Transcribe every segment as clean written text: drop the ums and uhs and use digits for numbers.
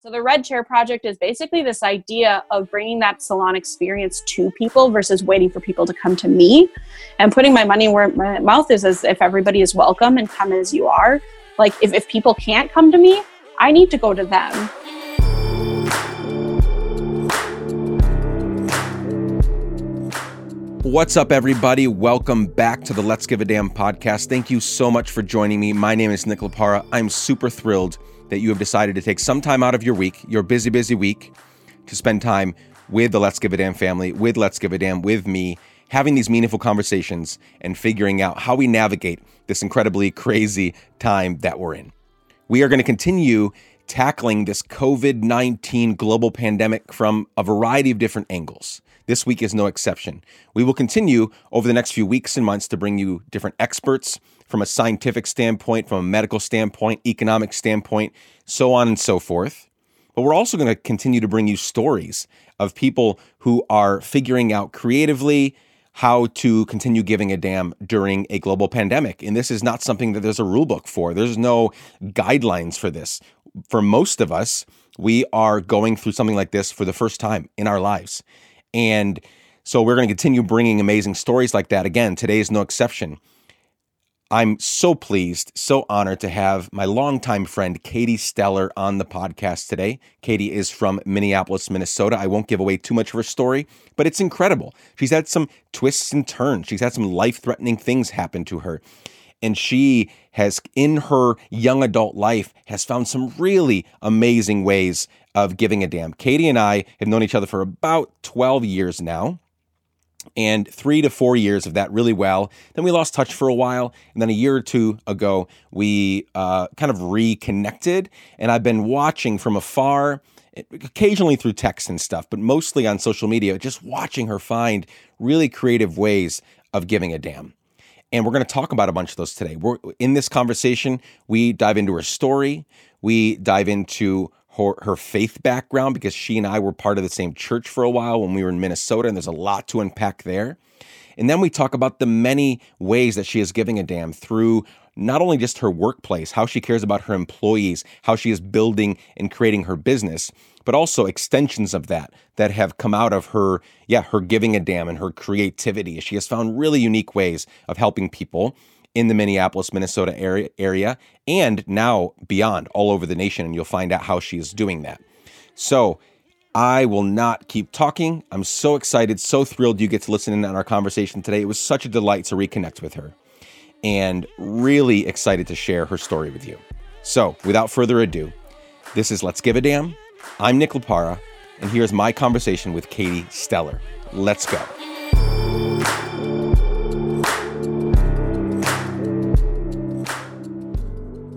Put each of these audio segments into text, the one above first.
So the Red Chair Project is basically this idea of bringing that salon experience to people versus waiting for people to come to me, and putting my money where my mouth is, as if everybody is welcome and come as you are. Like if people can't come to me, I need to go to them. What's up, everybody? Welcome back to the Let's Give a Damn podcast. Thank you so much for joining me. My name is Nick LaPara. I'm super thrilled that you have decided to take some time out of your week, your busy, busy week, to spend time with the Let's Give a Damn family, with Let's Give a Damn, with me, having these meaningful conversations and figuring out how we navigate this incredibly crazy time that we're in. We are going to continue tackling this COVID-19 global pandemic from a variety of different angles. This week is no exception. We will continue over the next few weeks and months to bring you different experts from a scientific standpoint, from a medical standpoint, economic standpoint, so on and so forth. But we're also going to continue to bring you stories of people who are figuring out creatively how to continue giving a damn during a global pandemic. And this is not something that there's a rule book for. There's no guidelines for this. For most of us, we are going through something like this for the first time in our lives. And so we're going to continue bringing amazing stories like that. Again, today is no exception. I'm so pleased, so honored to have my longtime friend, Katie Steller, on the podcast today. Katie is from Minneapolis, Minnesota. I won't give away too much of her story, but it's incredible. She's had some twists and turns. She's had some life-threatening things happen to her. And she has, in her young adult life, has found some really amazing ways of giving a damn. Katie and I have known each other for about 12 years now, and 3 to 4 years of that really well. Then we lost touch for a while, and then a year or two ago, we kind of reconnected, and I've been watching from afar, occasionally through text and stuff, but mostly on social media, just watching her find really creative ways of giving a damn. And we're going to talk about a bunch of those today. In this conversation, we dive into her story. We dive into her faith background, because she and I were part of the same church for a while when we were in Minnesota, and there's a lot to unpack there. And then we talk about the many ways that she is giving a damn through not only just her workplace, how she cares about her employees, how she is building and creating her business, but also extensions of that have come out of her giving a damn and her creativity. She has found really unique ways of helping people in the Minneapolis, Minnesota area, and now beyond, all over the nation, and you'll find out how she is doing that. So I will not keep talking. I'm so excited, so thrilled you get to listen in on our conversation today. It was such a delight to reconnect with her, and really excited to share her story with you. So without further ado, this is Let's Give a Damn. I'm Nick LaPara, and here's my conversation with Katie Steller. Let's go.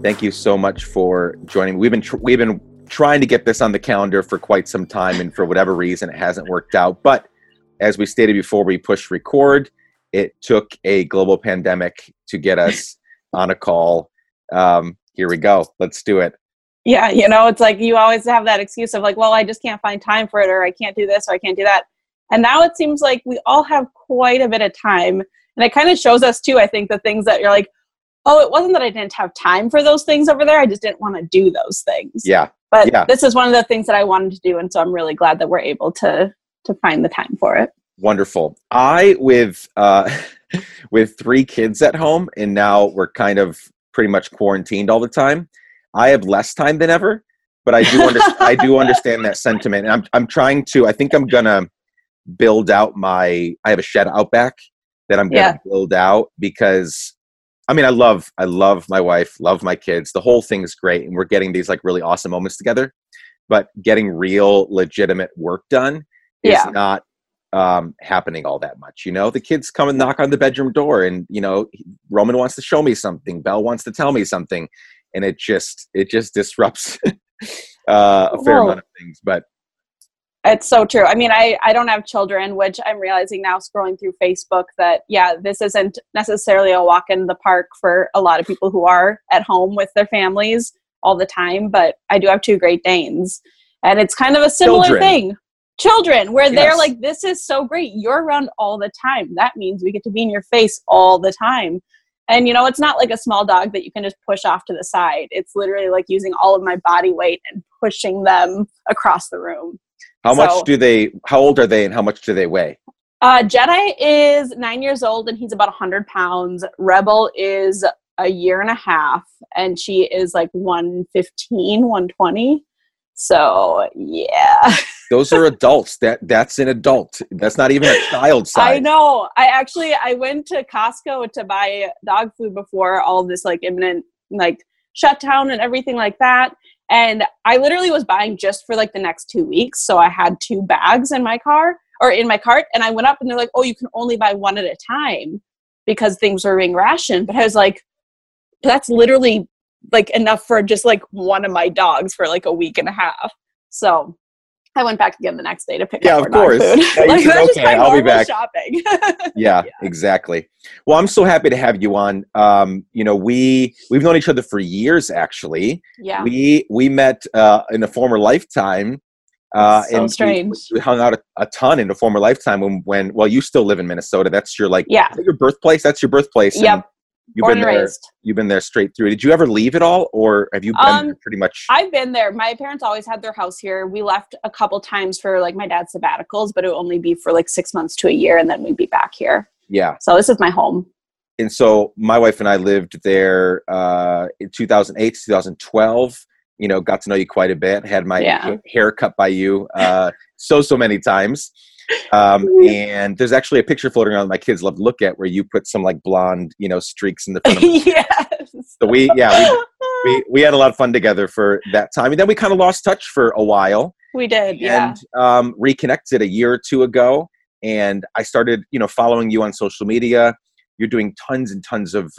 Thank you so much for joining me. We've been trying to get this on the calendar for quite some time, and for whatever reason, it hasn't worked out. But as we stated before we pushed record, it took a global pandemic to get us on a call. Here we go. Let's do it. Yeah, you know, it's like you always have that excuse of like, well, I just can't find time for it, or I can't do this, or I can't do that. And now it seems like we all have quite a bit of time. And it kind of shows us, too, I think, the things that you're like, oh, it wasn't that I didn't have time for those things over there. I just didn't want to do those things. Yeah. But yeah, this is one of the things that I wanted to do. And so I'm really glad that we're able to find the time for it. Wonderful. I, with 3 kids at home, and now we're kind of pretty much quarantined all the time, I have less time than ever, but I do understand that sentiment. And I'm trying to, I think I'm going to build out I have a shed out back that I'm going to build out, because I mean, I love my wife, love my kids. The whole thing is great. And we're getting these like really awesome moments together, but getting real legitimate work done is not happening all that much. You know, the kids come and knock on the bedroom door, and, you know, Roman wants to show me something. Bell wants to tell me something. And it just disrupts a fair amount of things, but. It's so true. I mean, I don't have children, which I'm realizing now scrolling through Facebook that, this isn't necessarily a walk in the park for a lot of people who are at home with their families all the time. But I do have 2 Great Danes, and it's kind of a similar thing. Children, where they're like, this is so great. You're around all the time. That means we get to be in your face all the time. And, you know, it's not like a small dog that you can just push off to the side. It's literally like using all of my body weight and pushing them across the room. How old are they and how much do they weigh? Jedi is 9 years old and he's about 100 pounds. Rebel is a year and a half and she is like 115, 120. So yeah. Those are adults. That's an adult. That's not even a child size. I know. I went to Costco to buy dog food before all this like imminent like shutdown and everything like that. And I literally was buying just for like the next 2 weeks. So I had 2 bags in my cart. And I went up and they're like, oh, you can only buy one at a time because things are being rationed. But I was like, that's literally like enough for just like one of my dogs for like a week and a half. So I went back again the next day to pick up more dog food. Yeah, of course. Like, that's okay, I'll be back. Shopping. Yeah, exactly. Well, I'm so happy to have you on. You know, we've known each other for years, actually. Yeah. We met in a former lifetime. So and strange. We hung out a ton in a former lifetime when you still live in Minnesota. That's your your birthplace. That's your birthplace. Yep. You've born been there. Raised. You've been there straight through. Did you ever leave at all, or have you been there pretty much? I've been there. My parents always had their house here. We left a couple times for like my dad's sabbaticals, but it would only be for like 6 months to a year, and then we'd be back here. Yeah. So this is my home. And so my wife and I lived there in 2008 to 2012. You know, got to know you quite a bit. Had my hair cut by you so many times. And there's actually a picture floating around that my kids love to look at where you put some like blonde, you know, streaks in the front of my Yes. So we had a lot of fun together for that time. And then we kind of lost touch for a while. We did. And reconnected a year or two ago. And I started, you know, following you on social media. You're doing tons and tons of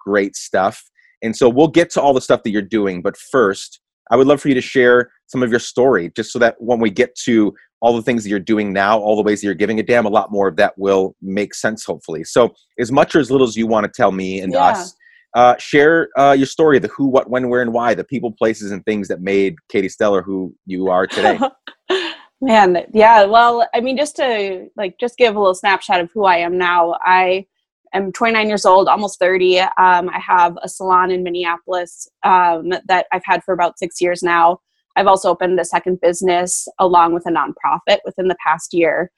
great stuff. And so we'll get to all the stuff that you're doing. But first, I would love for you to share some of your story just so that when we get to all the things that you're doing now, all the ways that you're giving a damn, a lot more of that will make sense, hopefully. So as much or as little as you want to tell me and us, share your story, the who, what, when, where, and why, the people, places, and things that made Katie Steller who you are today. Man, yeah. Well, I mean, just to give a little snapshot of who I am now. I'm 29 years old, almost 30. I have a salon in Minneapolis that I've had for about 6 years now. I've also opened a second business along with a nonprofit within the past year.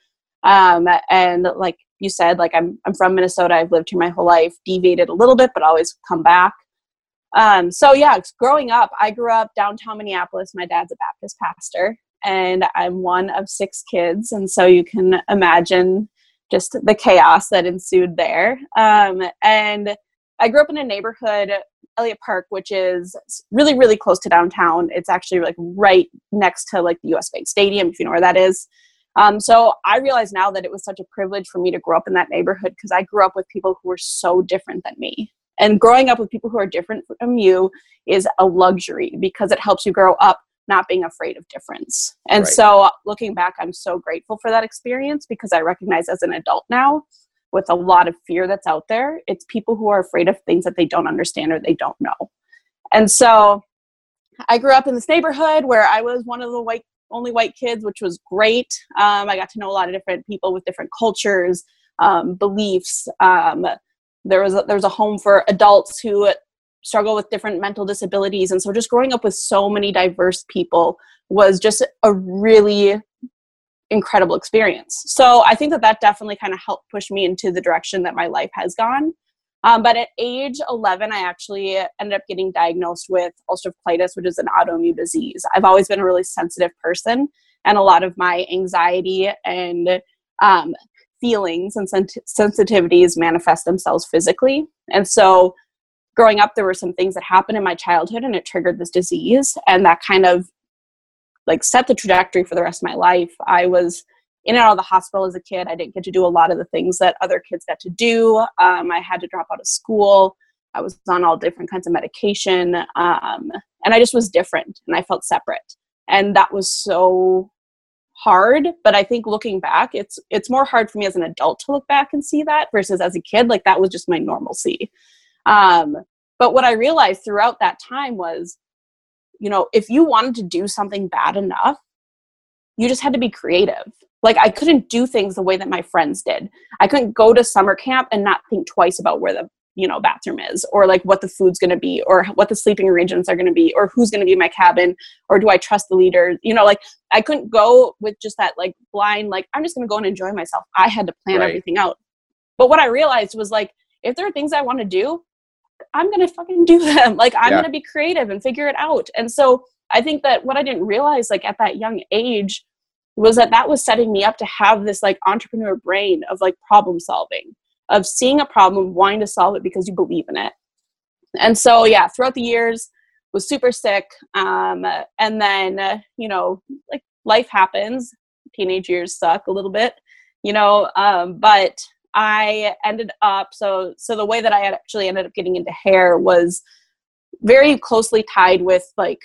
And like you said, like I'm from Minnesota. I've lived here my whole life, deviated a little bit, but always come back. Growing up, I grew up downtown Minneapolis. My dad's a Baptist pastor, and I'm one of 6 kids. And so you can imagine just the chaos that ensued there. And I grew up in a neighborhood, Elliott Park, which is really, really close to downtown. It's actually like right next to like the U.S. Bank Stadium, if you know where that is. So I realize now that it was such a privilege for me to grow up in that neighborhood because I grew up with people who were so different than me. And growing up with people who are different from you is a luxury because it helps you grow up not being afraid of difference. And so looking back, I'm so grateful for that experience because I recognize as an adult now with a lot of fear that's out there, it's people who are afraid of things that they don't understand or they don't know. And so I grew up in this neighborhood where I was one of the only white kids, which was great. I got to know a lot of different people with different cultures, beliefs. There was a home for adults who struggle with different mental disabilities. And so just growing up with so many diverse people was just a really incredible experience. So I think that definitely kind of helped push me into the direction that my life has gone. But at age 11, I actually ended up getting diagnosed with ulcerative colitis, which is an autoimmune disease. I've always been a really sensitive person, and a lot of my anxiety and feelings and sensitivities manifest themselves physically. And so growing up, there were some things that happened in my childhood and it triggered this disease. And that kind of like set the trajectory for the rest of my life. I was in and out of the hospital as a kid. I didn't get to do a lot of the things that other kids got to do. I had to drop out of school. I was on all different kinds of medication. And I just was different and I felt separate. And that was so hard. But I think looking back, it's more hard for me as an adult to look back and see that versus as a kid, like that was just my normalcy. But what I realized throughout that time was, you know, if you wanted to do something bad enough, you just had to be creative. Like I couldn't do things the way that my friends did. I couldn't go to summer camp and not think twice about where the bathroom is, or like what the food's going to be, or what the sleeping arrangements are going to be, or who's going to be in my cabin, or do I trust the leader? Like I couldn't go with just that like blind, like I'm just going to go and enjoy myself. I had to plan everything out. But what I realized was like, if there are things I want to do, I'm going to fucking do them. Like I'm going to be creative and figure it out. And so I think that what I didn't realize like at that young age was that that was setting me up to have this like entrepreneur brain of like problem solving, of seeing a problem, wanting to solve it because you believe in it. And so, yeah, throughout the years was super sick. And then, like life happens, teenage years suck a little bit, but I ended up, so the way that I actually ended up getting into hair was very closely tied with like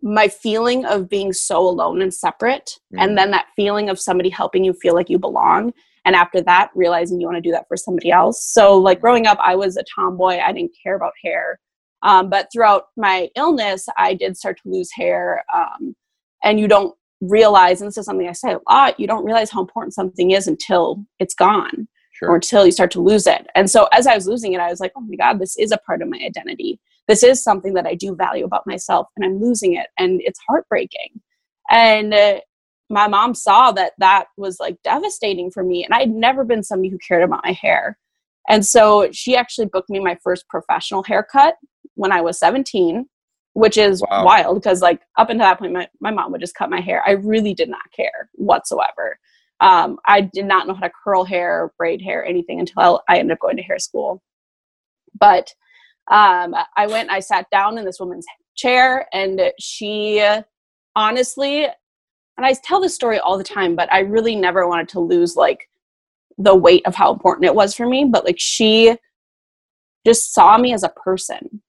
my feeling of being so alone and separate. Mm-hmm. And then that feeling of somebody helping you feel like you belong. And after that, realizing you want to do that for somebody else. So like growing up, I was a tomboy. I didn't care about hair. But throughout my illness, I did start to lose hair. And you don't realize, and this is something I say a lot, you don't realize how important something is until it's gone or until you start to lose it. And so as I was losing it, I was like, oh my God, this is a part of my identity. This is something that I do value about myself, and I'm losing it. And it's heartbreaking. And my mom saw that that was like devastating for me. And I'd never been somebody who cared about my hair. And so she actually booked me my first professional haircut when I was 17, which is wild because like up until that point, my mom would just cut my hair. I really did not care whatsoever. I did not know how to curl hair, braid hair, anything until I ended up going to hair school. But I went, I sat down in this woman's chair, and she honestly, and I tell this story all the time, but I really never wanted to lose like the weight of how important it was for me. But like, she just saw me as a person.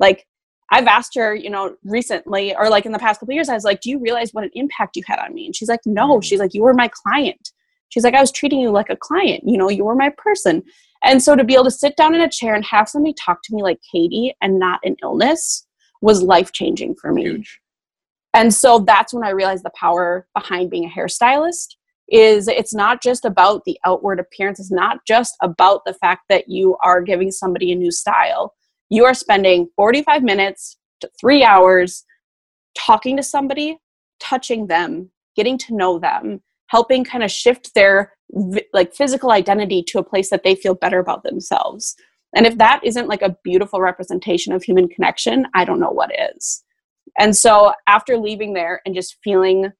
Like I've asked her, recently or like in the past couple of years, I was like, do you realize what an impact you had on me? And she's like, no, she's like, you were my client. She's like, I was treating you like a client, you were my person. And so to be able to sit down in a chair and have somebody talk to me like Katie and not an illness was life-changing for me. Huge. And so that's when I realized the power behind being a hairstylist is it's not just about the outward appearance. It's not just about the fact that you are giving somebody a new style. You are spending 45 minutes to 3 hours talking to somebody, touching them, getting to know them, helping kind of shift their like physical identity to a place that they feel better about themselves. And if that isn't like a beautiful representation of human connection, I don't know what is. And so after leaving there and just feeling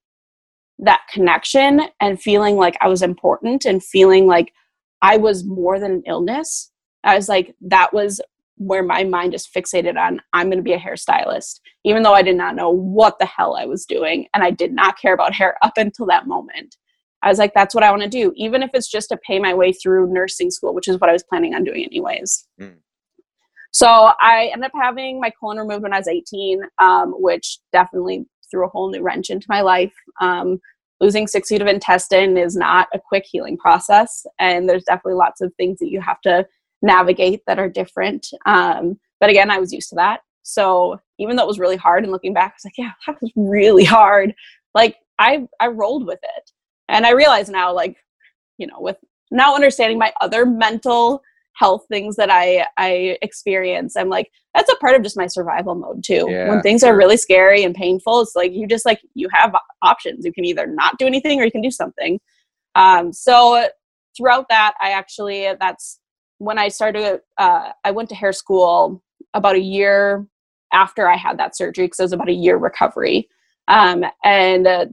that connection and feeling like I was important and feeling like I was more than an illness, I was like, that was where my mind is fixated on, I'm going to be a hairstylist, even though I did not know what the hell I was doing. And I did not care about hair up until that moment. I was like, that's what I want to do. Even if it's just to pay my way through nursing school, which is what I was planning on doing anyways. Mm. So I ended up having my colon removed when I was 18, which definitely threw a whole new wrench into my life. Losing 6 feet of intestine is not a quick healing process. And there's definitely lots of things that you have to navigate that are different. But again, I was used to that. So even though it was really hard, and looking back, I was like, yeah, that was really hard. Like I rolled with it. And I realize now, like, with now understanding my other mental health things that I experience, I'm like, that's a part of just my survival mode too. Yeah. When things are really scary and painful, it's like, you just like, you have options. You can either not do anything or you can do something. So throughout that, that's when I started, I went to hair school about a year after I had that surgery, because it was about a year recovery. And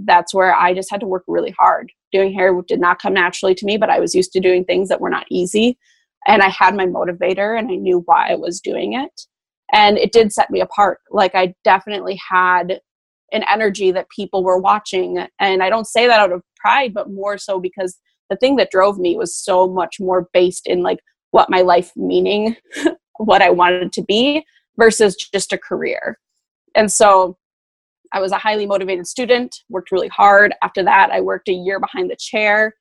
that's where I just had to work really hard. Doing hair did not come naturally to me, but I was used to doing things that were not easy. And I had my motivator and I knew why I was doing it. And it did set me apart. Like I definitely had an energy that people were watching. And I don't say that out of pride, but more so because the thing that drove me was so much more based in like what my life meaning, what I wanted to be versus just a career. And so I was a highly motivated student, worked really hard. After that, I worked a year behind the chair.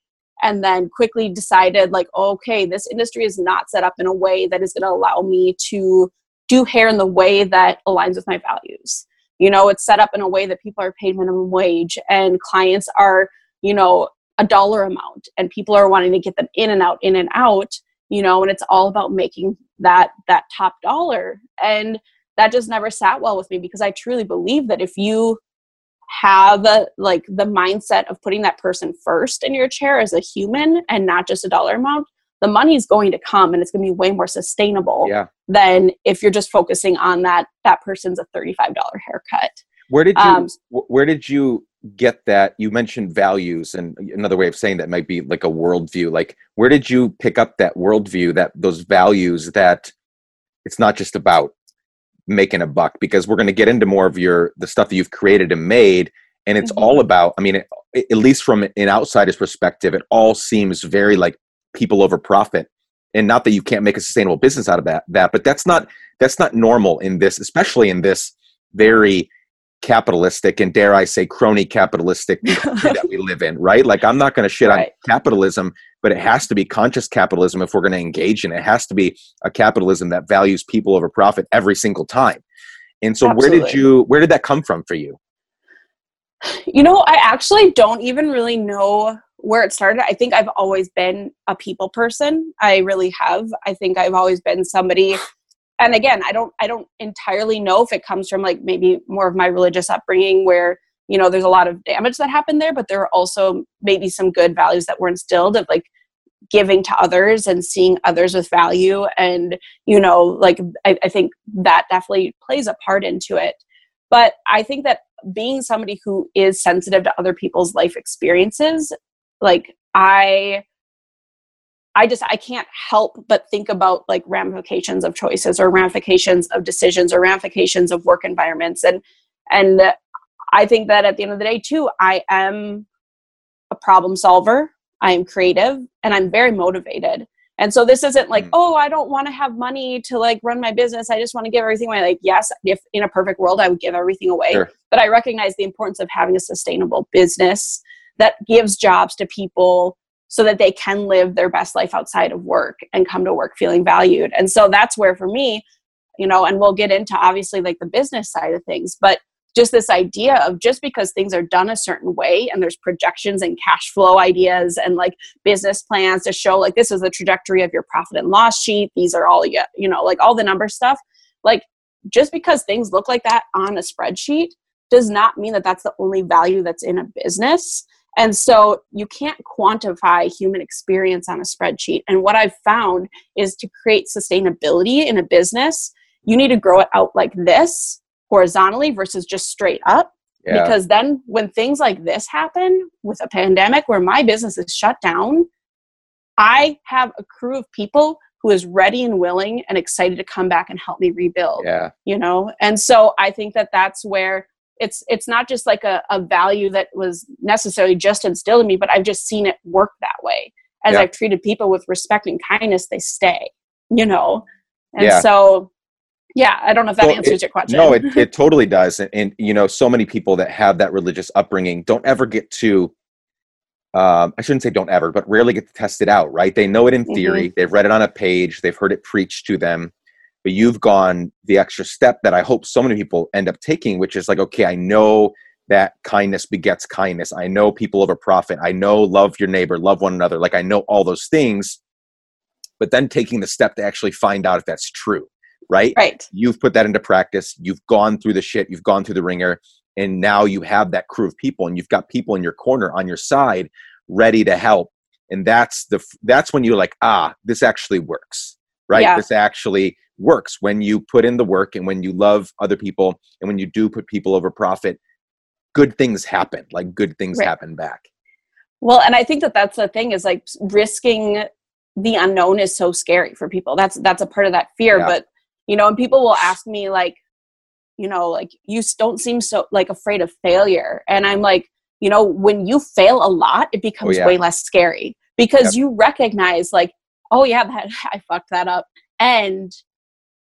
And then quickly decided like, okay, this industry is not set up in a way that is going to allow me to do hair in the way that aligns with my values. It's set up in a way that people are paid minimum wage and clients are, a dollar amount, and people are wanting to get them in and out, you know, and it's all about making that top dollar. And that just never sat well with me, because I truly believe that if you have like the mindset of putting that person first in your chair as a human and not just a dollar amount, the money is going to come, and it's going to be way more sustainable than if you're just focusing on that person's a $35 haircut. Where did you get that? You mentioned values, and another way of saying that might be like a worldview. Like, where did you pick up that worldview, that those values, that it's not just about making a buck? Because we're going to get into more of the stuff that you've created and made. And it's all about, I mean, at least from an outsider's perspective, it all seems very like people over profit. And not that you can't make a sustainable business out of that, but that's not normal in this, especially in this very capitalistic and, dare I say, crony capitalistic country that we live in, right? Like, I'm not going to shit on capitalism, but it has to be conscious capitalism if we're going to engage in it. It has to be a capitalism that values people over profit every single time. And so where did that come from for you? You know, I actually don't even really know where it started. I think I've always been a people person. I really have. I think I've always been somebody. And again, I don't entirely know if it comes from like maybe more of my religious upbringing, where, you know, there's a lot of damage that happened there, but there are also maybe some good values that were instilled of like giving to others and seeing others with value. And, you know, like, I think that definitely plays a part into it. But I think that being somebody who is sensitive to other people's life experiences, like I can't help but think about like ramifications of choices, or ramifications of decisions, or ramifications of work environments. And I think that at the end of the day too, I am a problem solver. I am creative, and I'm very motivated. And so this isn't like, oh, I don't want to have money to like run my business. I just want to give everything away. Like, yes, if in a perfect world, I would give everything away, sure. But I recognize the importance of having a sustainable business that gives jobs to people, so that they can live their best life outside of work and come to work feeling valued. And so that's where for me, you know, and we'll get into obviously like the business side of things, but just this idea of just because things are done a certain way, and there's projections and cash flow ideas and like business plans to show like, this is the trajectory of your profit and loss sheet. These are all, you know, like all the number stuff, like just because things look like that on a spreadsheet does not mean that that's the only value that's in a business. And so you can't quantify human experience on a spreadsheet. And what I've found is, to create sustainability in a business, you need to grow it out like this, horizontally versus just straight up. Yeah. Because then when things like this happen with a pandemic where my business is shut down, I have a crew of people who is ready and willing and excited to come back and help me rebuild, you know? And so I think that that's where it's not just like a value that was necessarily just instilled in me, but I've just seen it work that way. As I've treated people with respect and kindness, they stay, you know? And so, I don't know if that answers your question. No, it totally does. And, you know, so many people that have that religious upbringing don't ever get to, I shouldn't say don't ever, but rarely get to test it out, right? They know it in theory. Mm-hmm. They've read it on a page. They've heard it preached to them. But you've gone the extra step that I hope so many people end up taking, which is like, okay, I know that kindness begets kindness. I know people over profit. I know love your neighbor, love one another. Like, I know all those things, but then taking the step to actually find out if that's true, right? Right. You've put that into practice. You've gone through the shit. You've gone through the ringer. And now you have that crew of people, and you've got people in your corner on your side ready to help. And that's when you're like, this actually works, right? Yeah. This actually works when you put in the work, and when you love other people, and when you do put people over profit, good things happen. Like, good things happen back. Well, and I think that that's the thing, is like risking the unknown is so scary for people. That's a part of that fear. Yeah. But, you know, and people will ask me like, you know, like, you don't seem so like afraid of failure. And I'm like, you know, when you fail a lot, it becomes way less scary, because you recognize like, oh yeah, that I fucked that up. And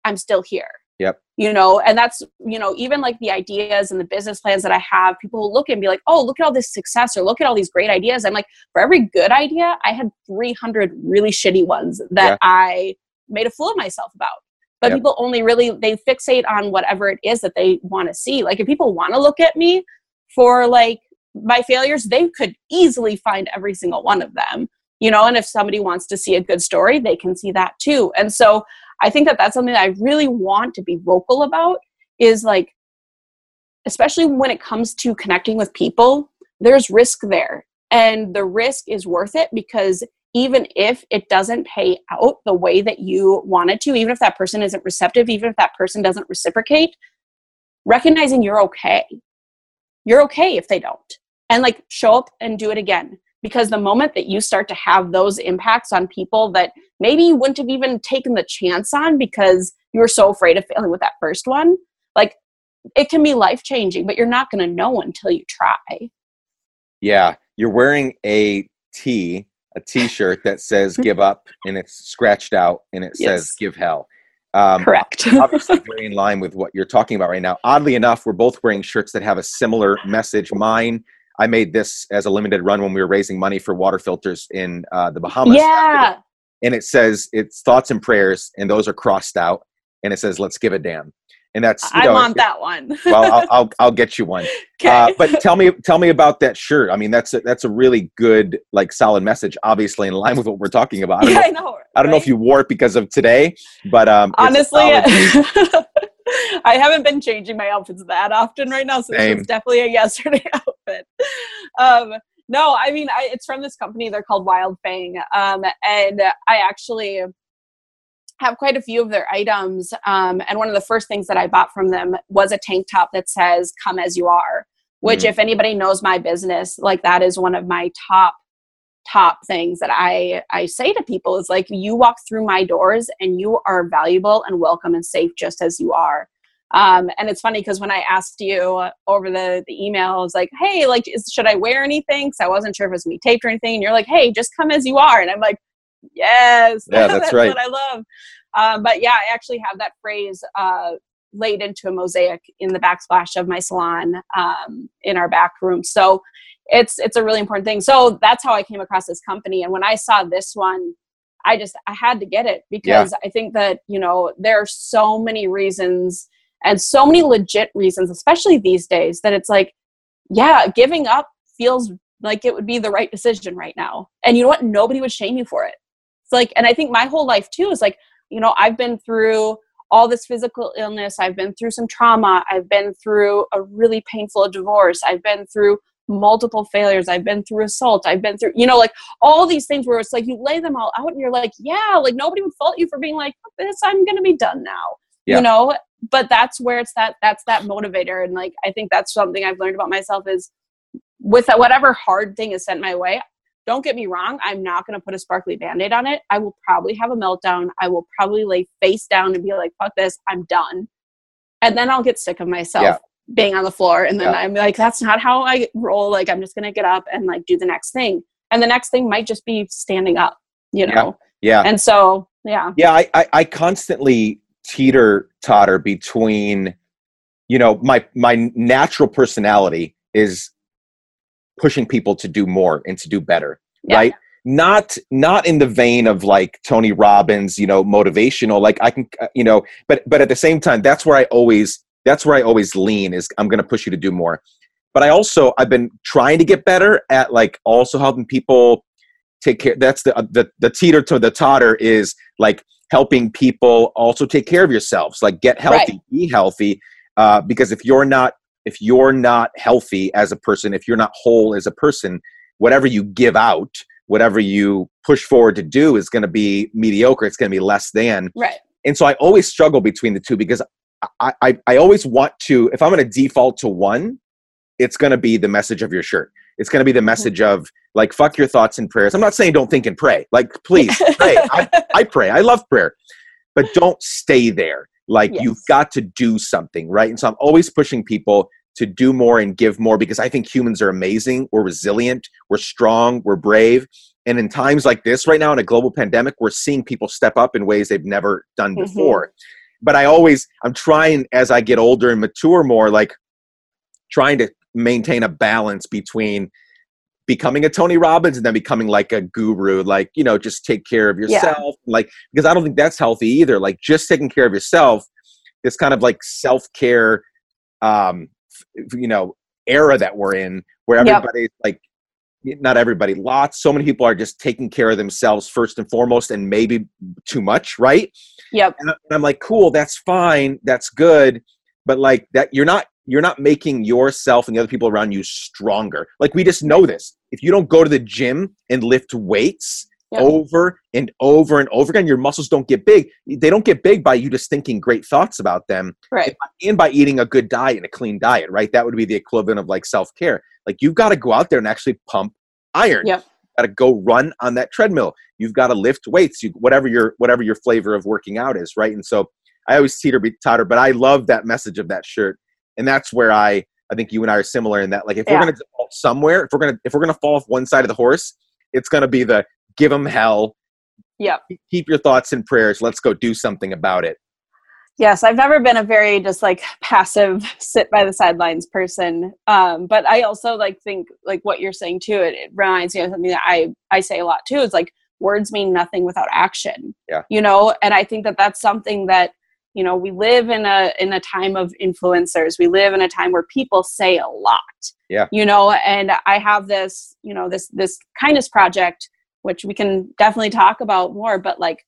I'm still here. Yep. You know, and that's, you know, even like the ideas and the business plans that I have, people will look and be like, oh, look at all this success, or look at all these great ideas. I'm like, for every good idea, I had 300 really shitty ones that I made a fool of myself about. But people only really, they fixate on whatever it is that they want to see. Like, if people want to look at me for like my failures, they could easily find every single one of them. you know, and if somebody wants to see a good story, they can see that too. And so I think that that's something that I really want to be vocal about is like, especially when it comes to connecting with people, there's risk there. And the risk is worth it because even if it doesn't pay out the way that you want it to, even if that person isn't receptive, even if that person doesn't reciprocate, recognizing you're okay. You're okay if they don't. And like show up and do it again. Because the moment that you start to have those impacts on people that maybe you wouldn't have even taken the chance on because you were so afraid of failing with that first one, like it can be life-changing, but you're not going to know until you try. Yeah. You're wearing a t-shirt that says give up and it's scratched out and it says give hell. Correct. Obviously very in line with what you're talking about right now. Oddly enough, we're both wearing shirts that have a similar message. Mine, I made this as a limited run when we were raising money for water filters in the Bahamas. Yeah. And it says it's thoughts and prayers and those are crossed out and it says, let's give a damn. And that's, I want that one. Well, I'll get you one. Okay. But tell me about that shirt. I mean, that's a really good, like solid message, obviously in line with what we're talking about. I don't know if you wore it because of today, but honestly, I haven't been changing my outfits that often right now. So it's definitely a yesterday outfit. No, I mean, it's from this company. They're called Wild Fang. And I actually have quite a few of their items. And one of the first things that I bought from them was a tank top that says, come as you are, which if anybody knows my business, like that is one of my top things that I say to people is like, you walk through my doors and you are valuable and welcome and safe just as you are. And it's funny because when I asked you over the email, I was like, hey, like, should I wear anything? Because I wasn't sure if it was me taped or anything. And you're like, hey, just come as you are. And I'm like, yes, that's right. What I love. But yeah, I actually have that phrase laid into a mosaic in the backsplash of my salon in our back room. So it's a really important thing. So that's how I came across this company. And when I saw this one, I had to get it because I think that, you know, there are so many reasons and so many legit reasons, especially these days, that it's like, yeah, giving up feels like it would be the right decision right now. And you know what? Nobody would shame you for it. It's like, and I think my whole life too is like, you know, I've been through all this physical illness. I've been through some trauma. I've been through a really painful divorce. I've been through multiple failures. I've been through assault. I've been through, you know, like all these things where it's like you lay them all out and you're like, yeah, like nobody would fault you for being like, this, I'm going to be done now, you know, but that's where it's that's that motivator. And like, I think that's something I've learned about myself is with whatever hard thing is sent my way, don't get me wrong, I'm not going to put a sparkly Band-Aid on it. I will probably have a meltdown. I will probably lay face down and be like, fuck this, I'm done. And then I'll get sick of myself being on the floor. And then I'm like, that's not how I roll. Like, I'm just going to get up and like do the next thing. And the next thing might just be standing up, you know? Yeah. And so, Yeah. I constantly teeter-totter between, you know, my natural personality is pushing people to do more and to do better, right? Not in the vein of like Tony Robbins, you know, motivational, like I can, you know, but at the same time, that's where I always lean is I'm going to push you to do more. But I've been trying to get better at like also helping people take care. That's the teeter to the totter is like helping people also take care of yourselves, like get healthy, be healthy. Because if you're not healthy as a person, if you're not whole as a person, whatever you give out, whatever you push forward to do is going to be mediocre. It's going to be less than. Right. And so I always struggle between the two because I always want to, if I'm going to default to one, it's going to be the message of your shirt. It's going to be the message of like, fuck your thoughts and prayers. I'm not saying don't think and pray. Like, please pray. I pray. I love prayer. But don't stay there. Like you've got to do something, right? And so I'm always pushing people to do more and give more because I think humans are amazing. We're resilient. We're strong. We're brave. And in times like this right now in a global pandemic, we're seeing people step up in ways they've never done before. But I'm trying as I get older and mature more, like trying to maintain a balance between becoming a Tony Robbins and then becoming like a guru, like, you know, just take care of yourself. Yeah. Like, because I don't think that's healthy either. Like just taking care of yourself, this kind of like self-care, you know, era that we're in where everybody's like not everybody, so many people are just taking care of themselves first and foremost, and maybe too much, right? Yep. And I'm like, cool, that's fine, that's good, but like that, you're not making yourself and the other people around you stronger. Like, we just know this. If you don't go to the gym and lift weights over and over and over again, your muscles don't get big. They don't get big by you just thinking great thoughts about them. Right. And by eating a good diet and a clean diet, right? That would be the equivalent of like self-care. Like, you've got to go out there and actually pump iron. Yep. You've got to go run on that treadmill. You've got to lift weights, whatever your flavor of working out is, right? And so I always teeter-totter, but I love that message of that shirt. And that's where I think you and I are similar in that, like, if we're going to default somewhere, if we're going to fall off one side of the horse, it's going to be the give them hell. Yeah. Keep your thoughts and prayers. Let's go do something about it. Yes. I've never been a very just like passive sit by the sidelines person. But I also like think like what you're saying too, it reminds me of something that I say a lot too, is like, words mean nothing without action. Yeah. You know? And I think that that's something that, you know, we live in a time of influencers. We live in a time where people say a lot, you know, and I have this, you know, this kindness project, which we can definitely talk about more, but like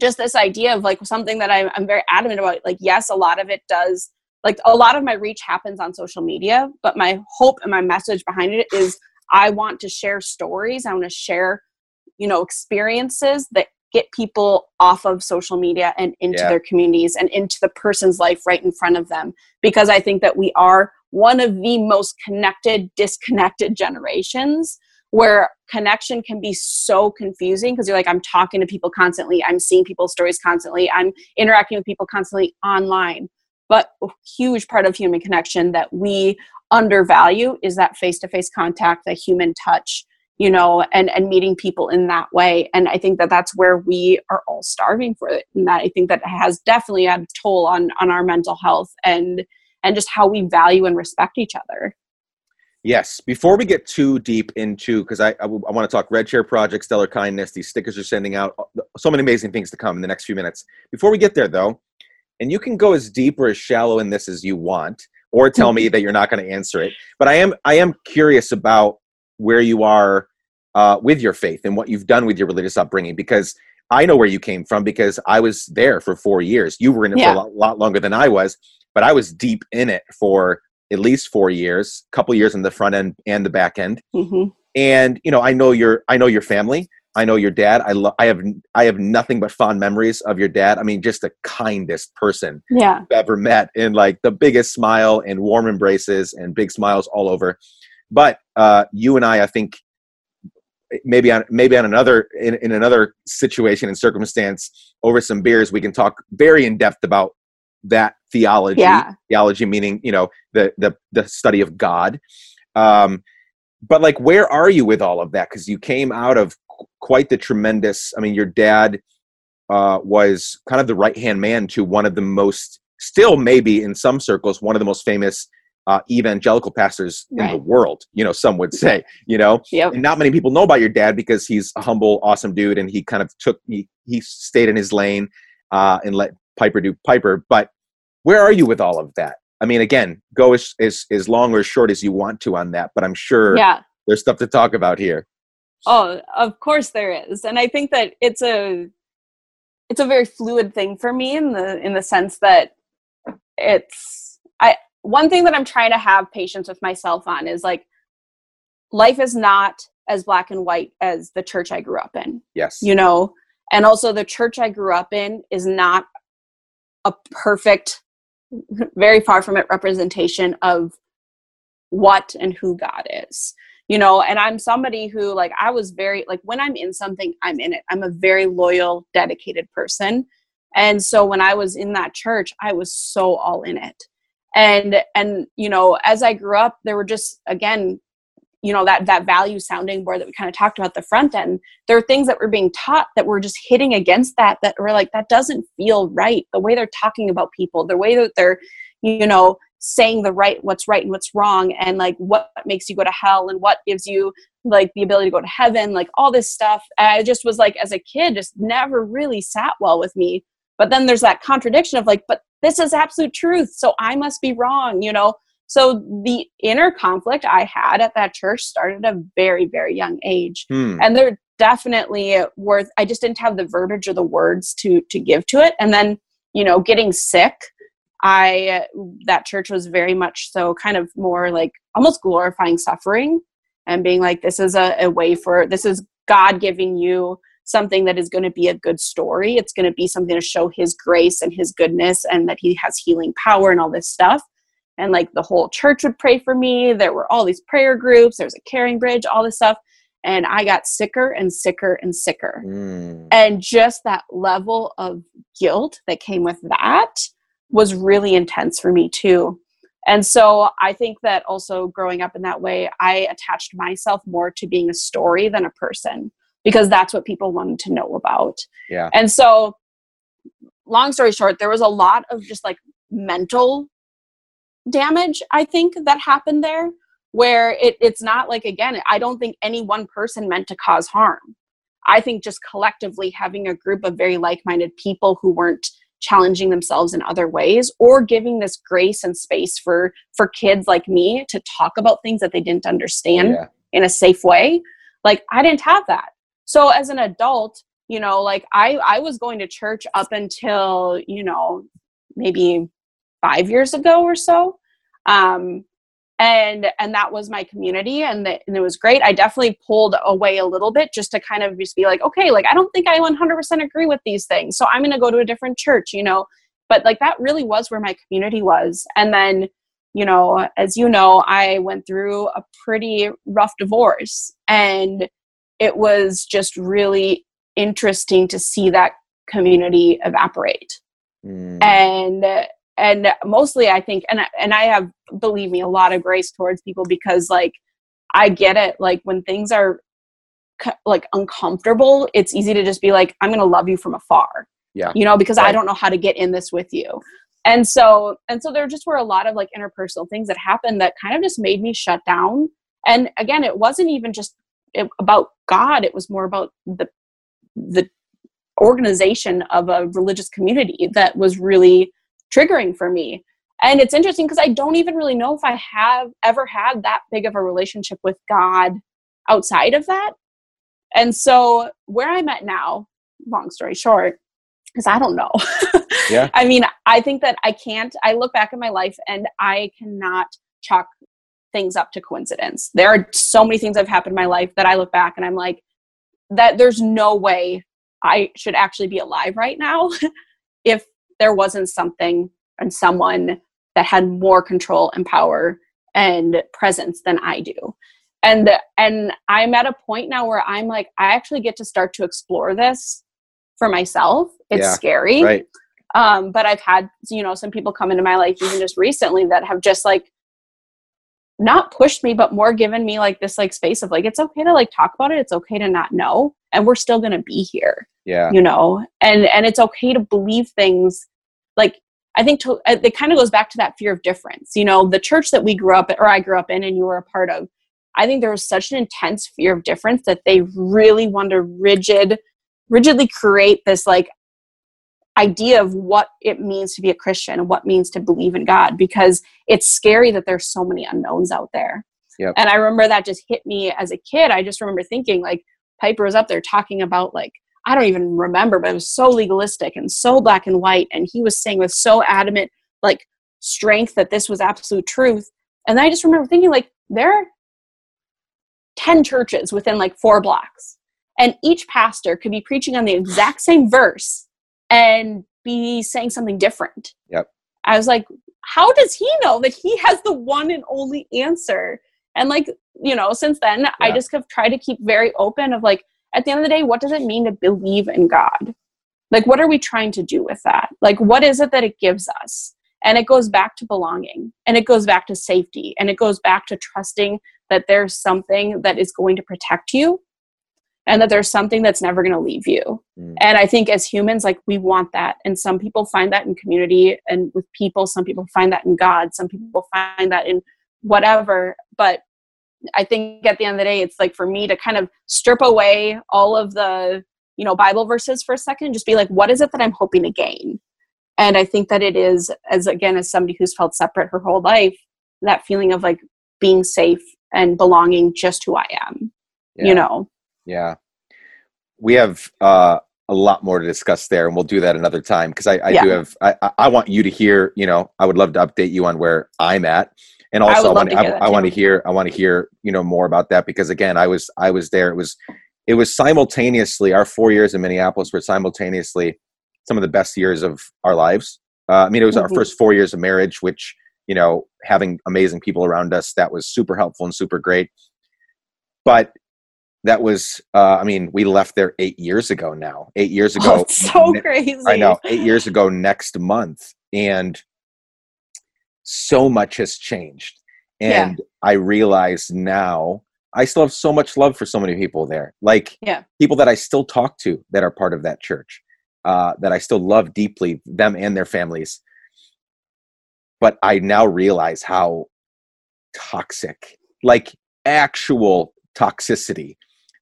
just this idea of like something that I'm very adamant about, like, yes, a lot of it does, like a lot of my reach happens on social media, but my hope and my message behind it is I want to share stories. I want to share, you know, experiences that get people off of social media and into their communities and into the person's life right in front of them. Because I think that we are one of the most connected, disconnected generations, where connection can be so confusing, because you're like, I'm talking to people constantly, I'm seeing people's stories constantly, I'm interacting with people constantly online. But a huge part of human connection that we undervalue is that face-to-face contact, the human touch, you know, and meeting people in that way. And I think that that's where we are all starving for it. And that I think that has definitely had a toll on our mental health and just how we value and respect each other. Yes. Before we get too deep into, because I want to talk Red Chair Project, Steller Kindness, these stickers are sending out, so many amazing things to come in the next few minutes. Before we get there though, and you can go as deep or as shallow in this as you want, or tell me that you're not going to answer it. But I am curious about where you are with your faith and what you've done with your religious upbringing, because I know where you came from, because I was there for 4 years. You were in it for a lot longer than I was, but I was deep in it for at least 4 years, a couple years in the front end and the back end. Mm-hmm. And, you know, I know your family. I know your dad. I have nothing but fond memories of your dad. I mean, just the kindest person you've ever met, and like the biggest smile and warm embraces and big smiles all over. But you and I think maybe on another in another situation and circumstance over some beers, we can talk very in depth about that theology. Yeah. Theology meaning, you know, the study of God. But like, where are you with all of that? Because you came out of quite the tremendous. I mean, your dad was kind of the right hand man to one of the most, still maybe in some circles, one of the most famous evangelical pastors in the world, you know, some would say, you know, and not many people know about your dad because he's a humble, awesome dude. And he kind of he stayed in his lane and let Piper do Piper. But where are you with all of that? I mean, again, go as long or as short as you want to on that, but I'm sure there's stuff to talk about here. Oh, of course there is. And I think that it's a very fluid thing for me in the sense that one thing that I'm trying to have patience with myself on is like, life is not as black and white as the church I grew up in. Yes. You know, and also the church I grew up in is not a perfect, very far from it, representation of what and who God is, you know. And I'm somebody who, like, I was very, like, when I'm in something, I'm in it. I'm a very loyal, dedicated person. And so when I was in that church, I was so all in it. And, you know, as I grew up, there were just, again, you know, that value sounding board that we kind of talked about, the front end, there were things that were being taught that were just hitting against that were like, that doesn't feel right. The way they're talking about people, the way that they're, you know, saying the right and what's wrong, and like what makes you go to hell and what gives you like the ability to go to heaven, like all this stuff. And I just was like, as a kid, just never really sat well with me. But then there's that contradiction of like, but this is absolute truth, so I must be wrong, you know? So the inner conflict I had at that church started at a very, very young age. And they're definitely worth, I just didn't have the verbiage or the words to give to it. And then, you know, getting sick, that church was very much so kind of more like almost glorifying suffering and being like, this is a way for, this is God giving you something that is going to be a good story. It's going to be something to show his grace and his goodness and that he has healing power and all this stuff. And like the whole church would pray for me. There were all these prayer groups. There was a caring bridge, all this stuff. And I got sicker and sicker and sicker. And just that level of guilt that came with that was really intense for me too. And so I think that also growing up in that way, I attached myself more to being a story than a person because that's what people wanted to know about. Yeah. And so long story short, there was a lot of just like mental damage, I think, that happened there where it's not like, again, I don't think any one person meant to cause harm. I think just collectively having a group of very like-minded people who weren't challenging themselves in other ways or giving this grace and space for kids like me to talk about things that they didn't understand in a safe way. Like I didn't have that. So as an adult, you know, like I was going to church up until, you know, maybe 5 years ago or so. And that was my community and it was great. I definitely pulled away a little bit just to kind of just be like, okay, like, I don't think I 100% agree with these things. So I'm going to go to a different church, you know, but like, that really was where my community was. And then, you know, as you know, I went through a pretty rough divorce and it was just really interesting to see that community evaporate. And mostly I think, and I have, believe me, a lot of grace towards people because like, I get it. Like when things are like uncomfortable, it's easy to just be like, I'm going to love you from afar, you know, because I don't know how to get in this with you. And so there just were a lot of like interpersonal things that happened that kind of just made me shut down. And again, it wasn't even just about God. It was more about the organization of a religious community that was really triggering for me. And it's interesting because I don't even really know if I have ever had that big of a relationship with God outside of that. And so where I'm at now, long story short, is I don't know. I mean, I think that I look back at my life and I cannot chalk things up to coincidence. There are so many things that have happened in my life that I look back and I'm like, that there's no way I should actually be alive right now if there wasn't something and someone that had more control and power and presence than I do. And I'm at a point now where I'm like, I actually get to start to explore this for myself. It's scary. Right. But I've had, you know, some people come into my life even just recently that have just like not pushed me, but more given me like this like space of like, it's okay to like talk about it. It's okay to not know. And we're still going to be here. Yeah. You know, and it's okay to believe things. Like, I think it kind of goes back to that fear of difference. You know, the church that we grew up or I grew up in and you were a part of, I think there was such an intense fear of difference that they really wanted to rigidly create this like idea of what it means to be a Christian and what it means to believe in God, because it's scary that there's so many unknowns out there. Yep. And I remember that just hit me as a kid. I just remember thinking like, Piper was up there talking about like, I don't even remember, but it was so legalistic and so black and white. And he was saying with so adamant, like strength that this was absolute truth. And I just remember thinking like, there are 10 churches within like 4 blocks and each pastor could be preaching on the exact same verse and be saying something different. Yep. I was like, how does he know that he has the one and only answer? And like, you know, since then I just have tried to keep very open of like, at the end of the day, what does it mean to believe in God? Like, what are we trying to do with that? Like, what is it that it gives us? And it goes back to belonging, and it goes back to safety, and it goes back to trusting that there's something that is going to protect you and that there's something that's never going to leave you. And I think as humans, like, we want that. And some people find that in community and with people. Some people find that in God. Some people find that in whatever. But I think at the end of the day, it's like for me to kind of strip away all of the, you know, Bible verses for a second and just be like, what is it that I'm hoping to gain? And I think that it is, as somebody who's felt separate her whole life, that feeling of like being safe and belonging just who I am, you know? Yeah. We have a lot more to discuss there, and we'll do that another time. Cause I want you to hear, you know, I would love to update you on where I'm at. And also I want to hear, you know, more about that, because again, I was there. It was simultaneously, our 4 years in Minneapolis were simultaneously some of the best years of our lives. It was our first 4 years of marriage, which, you know, having amazing people around us, that was super helpful and super great. But that was, we left there 8 years ago now. 8 years ago. Oh, it's so crazy. I know. 8 years ago next month. And so much has changed. And I realize now I still have so much love for so many people there. Like people that I still talk to that are part of that church, that I still love deeply, them and their families. But I now realize how toxic, like actual toxicity,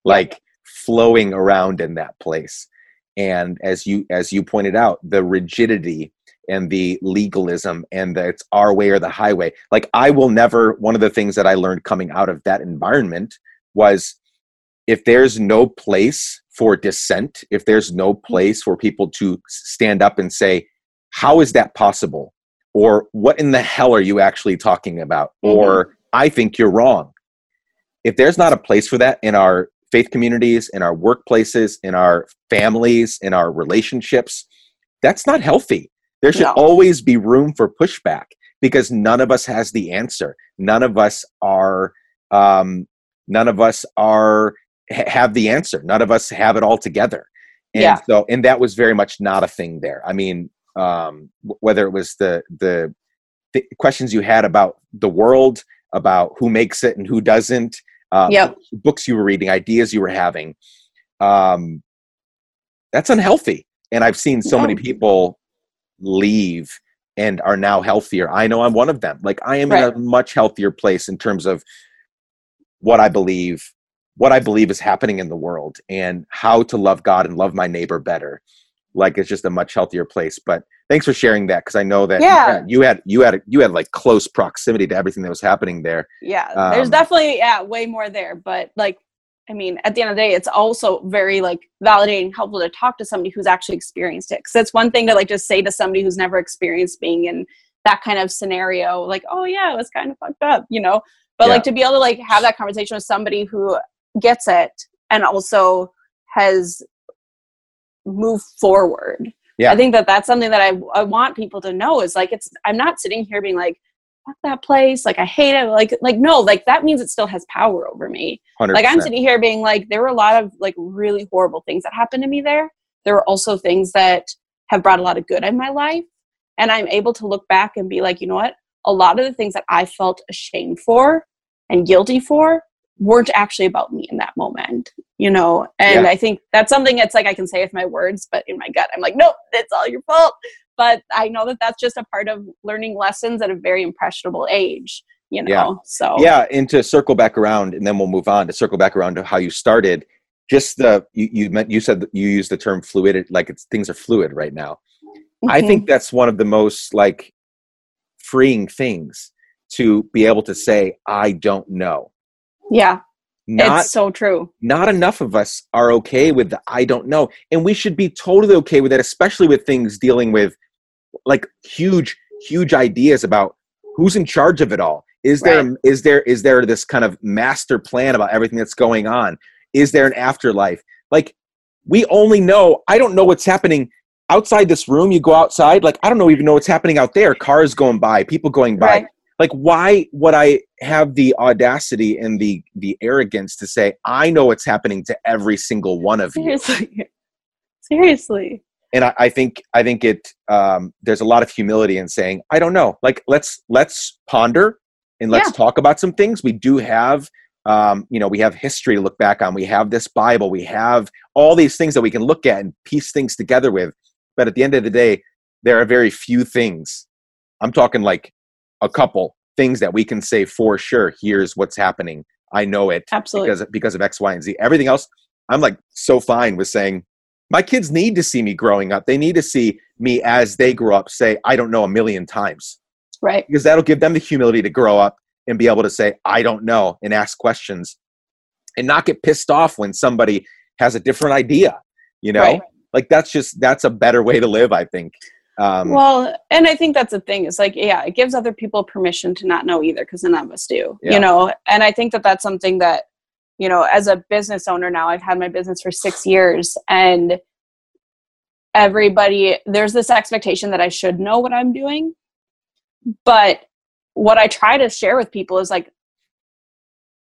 like flowing around in that place. And as you pointed out, the rigidity and the legalism and the, it's our way or the highway. Like I will never, one of the things that I learned coming out of that environment was, if there's no place for dissent, if there's no place for people to stand up and say, how is that possible? Or what in the hell are you actually talking about? Or I think you're wrong. If there's not a place for that in our faith communities, in our workplaces, in our families, in our relationships, that's not healthy. There should always be room for pushback, because none of us has the answer. None of us have the answer. None of us have it all together. And so, and that was very much not a thing there. I mean, whether it was the questions you had about the world, about who makes it and who doesn't, books you were reading, ideas you were having, that's unhealthy. And I've seen so many people leave and are now healthier. I know I'm one of them. Like I am in a much healthier place in terms of what I believe is happening in the world and how to love God and love my neighbor better. Like it's just a much healthier place. But thanks for sharing that, because I know that you had like close proximity to everything that was happening there. Yeah, there's definitely way more there. But like, I mean, at the end of the day, it's also very like validating, helpful to talk to somebody who's actually experienced it. Because it's one thing to like just say to somebody who's never experienced being in that kind of scenario, like, oh yeah, it was kind of fucked up, you know. But like to be able to like have that conversation with somebody who gets it and also has move forward. Yeah. I think that that's something that I want people to know is like, it's, I'm not sitting here being like, fuck that place. Like I hate it. Like, no, like that means it still has power over me. 100%. Like I'm sitting here being like, there were a lot of like really horrible things that happened to me there. There were also things that have brought a lot of good in my life. And I'm able to look back and be like, you know what? A lot of the things that I felt ashamed for and guilty for weren't actually about me in that moment, you know? And I think that's something that's like, I can say with my words, but in my gut, I'm like, nope, it's all your fault. But I know that that's just a part of learning lessons at a very impressionable age, you know? Yeah. So, yeah. And to circle back around, and then we'll move on to circle back around to how you started, just you said you used the term fluidity, like it's, things are fluid right now. Mm-hmm. I think that's one of the most like freeing things, to be able to say, I don't know. Yeah. It's so true. Not enough of us are okay with the I don't know. And we should be totally okay with that, especially with things dealing with like huge, huge ideas about who's in charge of it all. Is there this kind of master plan about everything that's going on? Is there an afterlife? Like we only know, I don't know what's happening outside this room. You go outside, like I don't even know what's happening out there. Cars going by, people going by. Right. Like, why would I have the audacity and the arrogance to say, I know what's happening to every single one of you? Seriously. And I think it, there's a lot of humility in saying, I don't know. Like, let's ponder and let's talk about some things. We do have, we have history to look back on. We have this Bible. We have all these things that we can look at and piece things together with. But at the end of the day, there are very few things. I'm talking like a couple things that we can say for sure, here's what's happening. I know it. Absolutely. Because of X, Y, and Z. Everything else, I'm like so fine with saying, my kids need to see me growing up. They need to see me as they grow up say, I don't know a million times. Right. Because that'll give them the humility to grow up and be able to say, I don't know, and ask questions and not get pissed off when somebody has a different idea, you know, right. Like that's a better way to live, I think. Well, and I think that's the thing. It's like, yeah, it gives other people permission to not know either, because none of us do, yeah. You know, and I think that that's something that, you know, as a business owner now, I've had my business for 6 years, and everybody, there's this expectation that I should know what I'm doing. But what I try to share with people is like,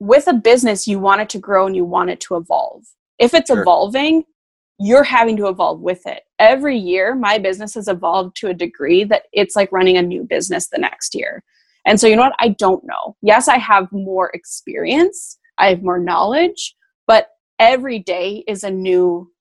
with a business, you want it to grow and you want it to evolve. If it's sure. evolving, you're having to evolve with it. Every year, my business has evolved to a degree that it's like running a new business the next year. And so, you know what? I don't know. Yes, I have more experience. I have more knowledge, but every day is a new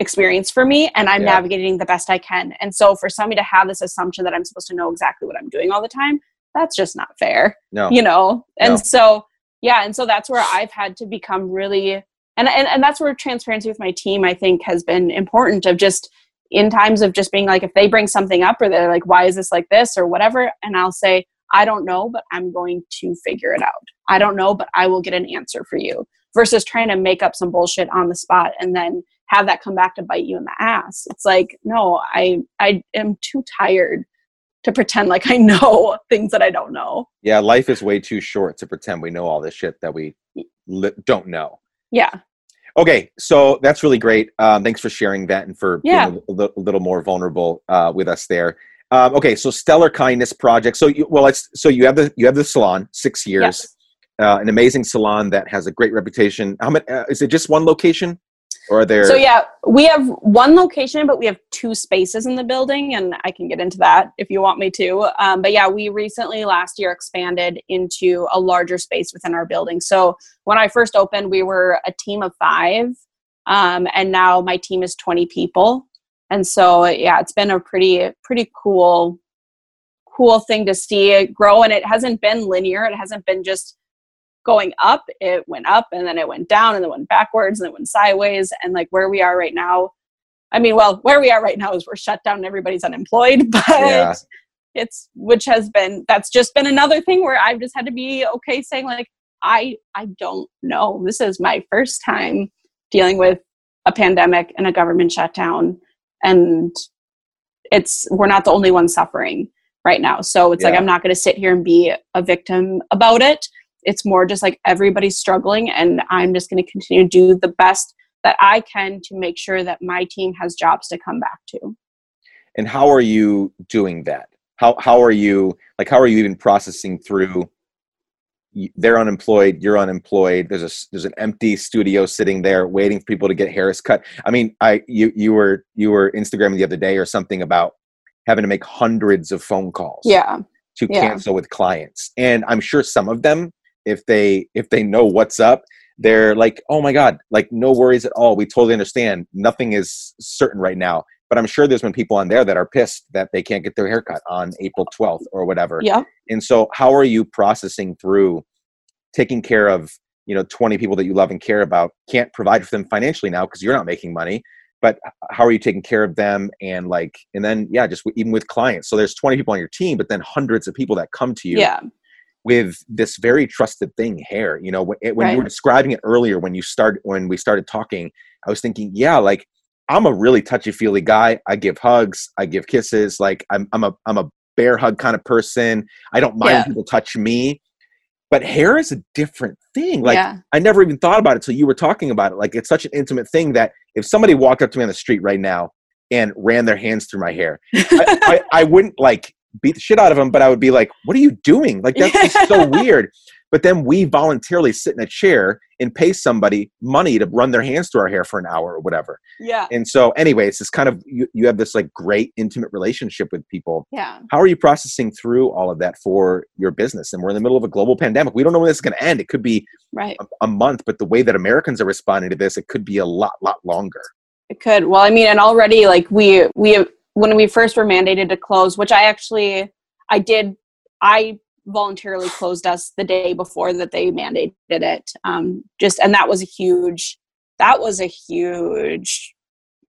experience for me, and I'm yeah. navigating the best I can. And so for somebody to have this assumption that I'm supposed to know exactly what I'm doing all the time, that's just not fair, no. you know? And no. so, yeah. And so that's where I've had to become really, and that's where transparency with my team, I think, has been important, of just in times of just being like, if they bring something up or they're like, why is this like this or whatever? And I'll say, I don't know, but I'm going to figure it out. I don't know, but I will get an answer for you, versus trying to make up some bullshit on the spot and then have that come back to bite you in the ass. It's like, no, I am too tired to pretend like I know things that I don't know. Yeah. Life is way too short to pretend we know all this shit that we don't know. Yeah. Okay. So that's really great. Thanks for sharing that and for yeah. being a little more vulnerable with us there. Okay. So Steller Kindness Project. So you have the salon, 6 years, yes. An amazing salon that has a great reputation. How many, is it just one location? Or there... So yeah, we have one location, but we have two spaces in the building, and I can get into that if you want me to. But yeah, we recently last year expanded into a larger space within our building. So when I first opened, we were a team of 5, and now my team is 20 people. And so yeah, it's been a pretty cool thing to see it grow. And it hasn't been linear. It hasn't been just going up. It went up and then it went down and then went backwards and then went sideways. And like where we are right now, where we are right now is we're shut down and everybody's unemployed, but yeah. That's just been another thing where I've just had to be okay saying like, I don't know. This is my first time dealing with a pandemic and a government shutdown, and we're not the only one suffering right now. So it's yeah. like, I'm not going to sit here and be a victim about it. It's more just like everybody's struggling, and I'm just going to continue to do the best that I can to make sure that my team has jobs to come back to. And how are you doing that? How are you even processing through they're unemployed, you're unemployed. There's an empty studio sitting there waiting for people to get hairs cut. I mean, you were Instagramming the other day or something about having to make hundreds of phone calls yeah. to yeah. cancel with clients. And I'm sure some of them, if they know what's up, they're like, oh my God, like no worries at all. We totally understand. Nothing is certain right now, but I'm sure there's been people on there that are pissed that they can't get their haircut on April 12th or whatever. Yeah. And so how are you processing through taking care of, 20 people that you love and care about, can't provide for them financially now because you're not making money, but how are you taking care of them? And like, and then, yeah, just even with clients. So there's 20 people on your team, but then hundreds of people that come to you. Yeah. with this very trusted thing, hair. When right. you were describing it earlier, when we started talking, I was thinking, yeah, like I'm a really touchy-feely guy. I give hugs, I give kisses. Like I'm a bear hug kind of person. I don't mind yeah. people touch me, but hair is a different thing. Like yeah. I never even thought about it till you were talking about it. Like it's such an intimate thing that if somebody walked up to me on the street right now and ran their hands through my hair, I wouldn't like beat the shit out of them, but I would be like, what are you doing? Like, that's just so weird. But then we voluntarily sit in a chair and pay somebody money to run their hands through our hair for an hour or whatever. Yeah. And so anyway, it's this kind of, you have this like great intimate relationship with people. Yeah. How are you processing through all of that for your business? And we're in the middle of a global pandemic. We don't know when this is going to end. It could be right. a month, but the way that Americans are responding to this, it could be a lot longer. It could. Well, I mean, and already like we have, when we first were mandated to close, which I voluntarily closed us the day before that they mandated it. And that was a huge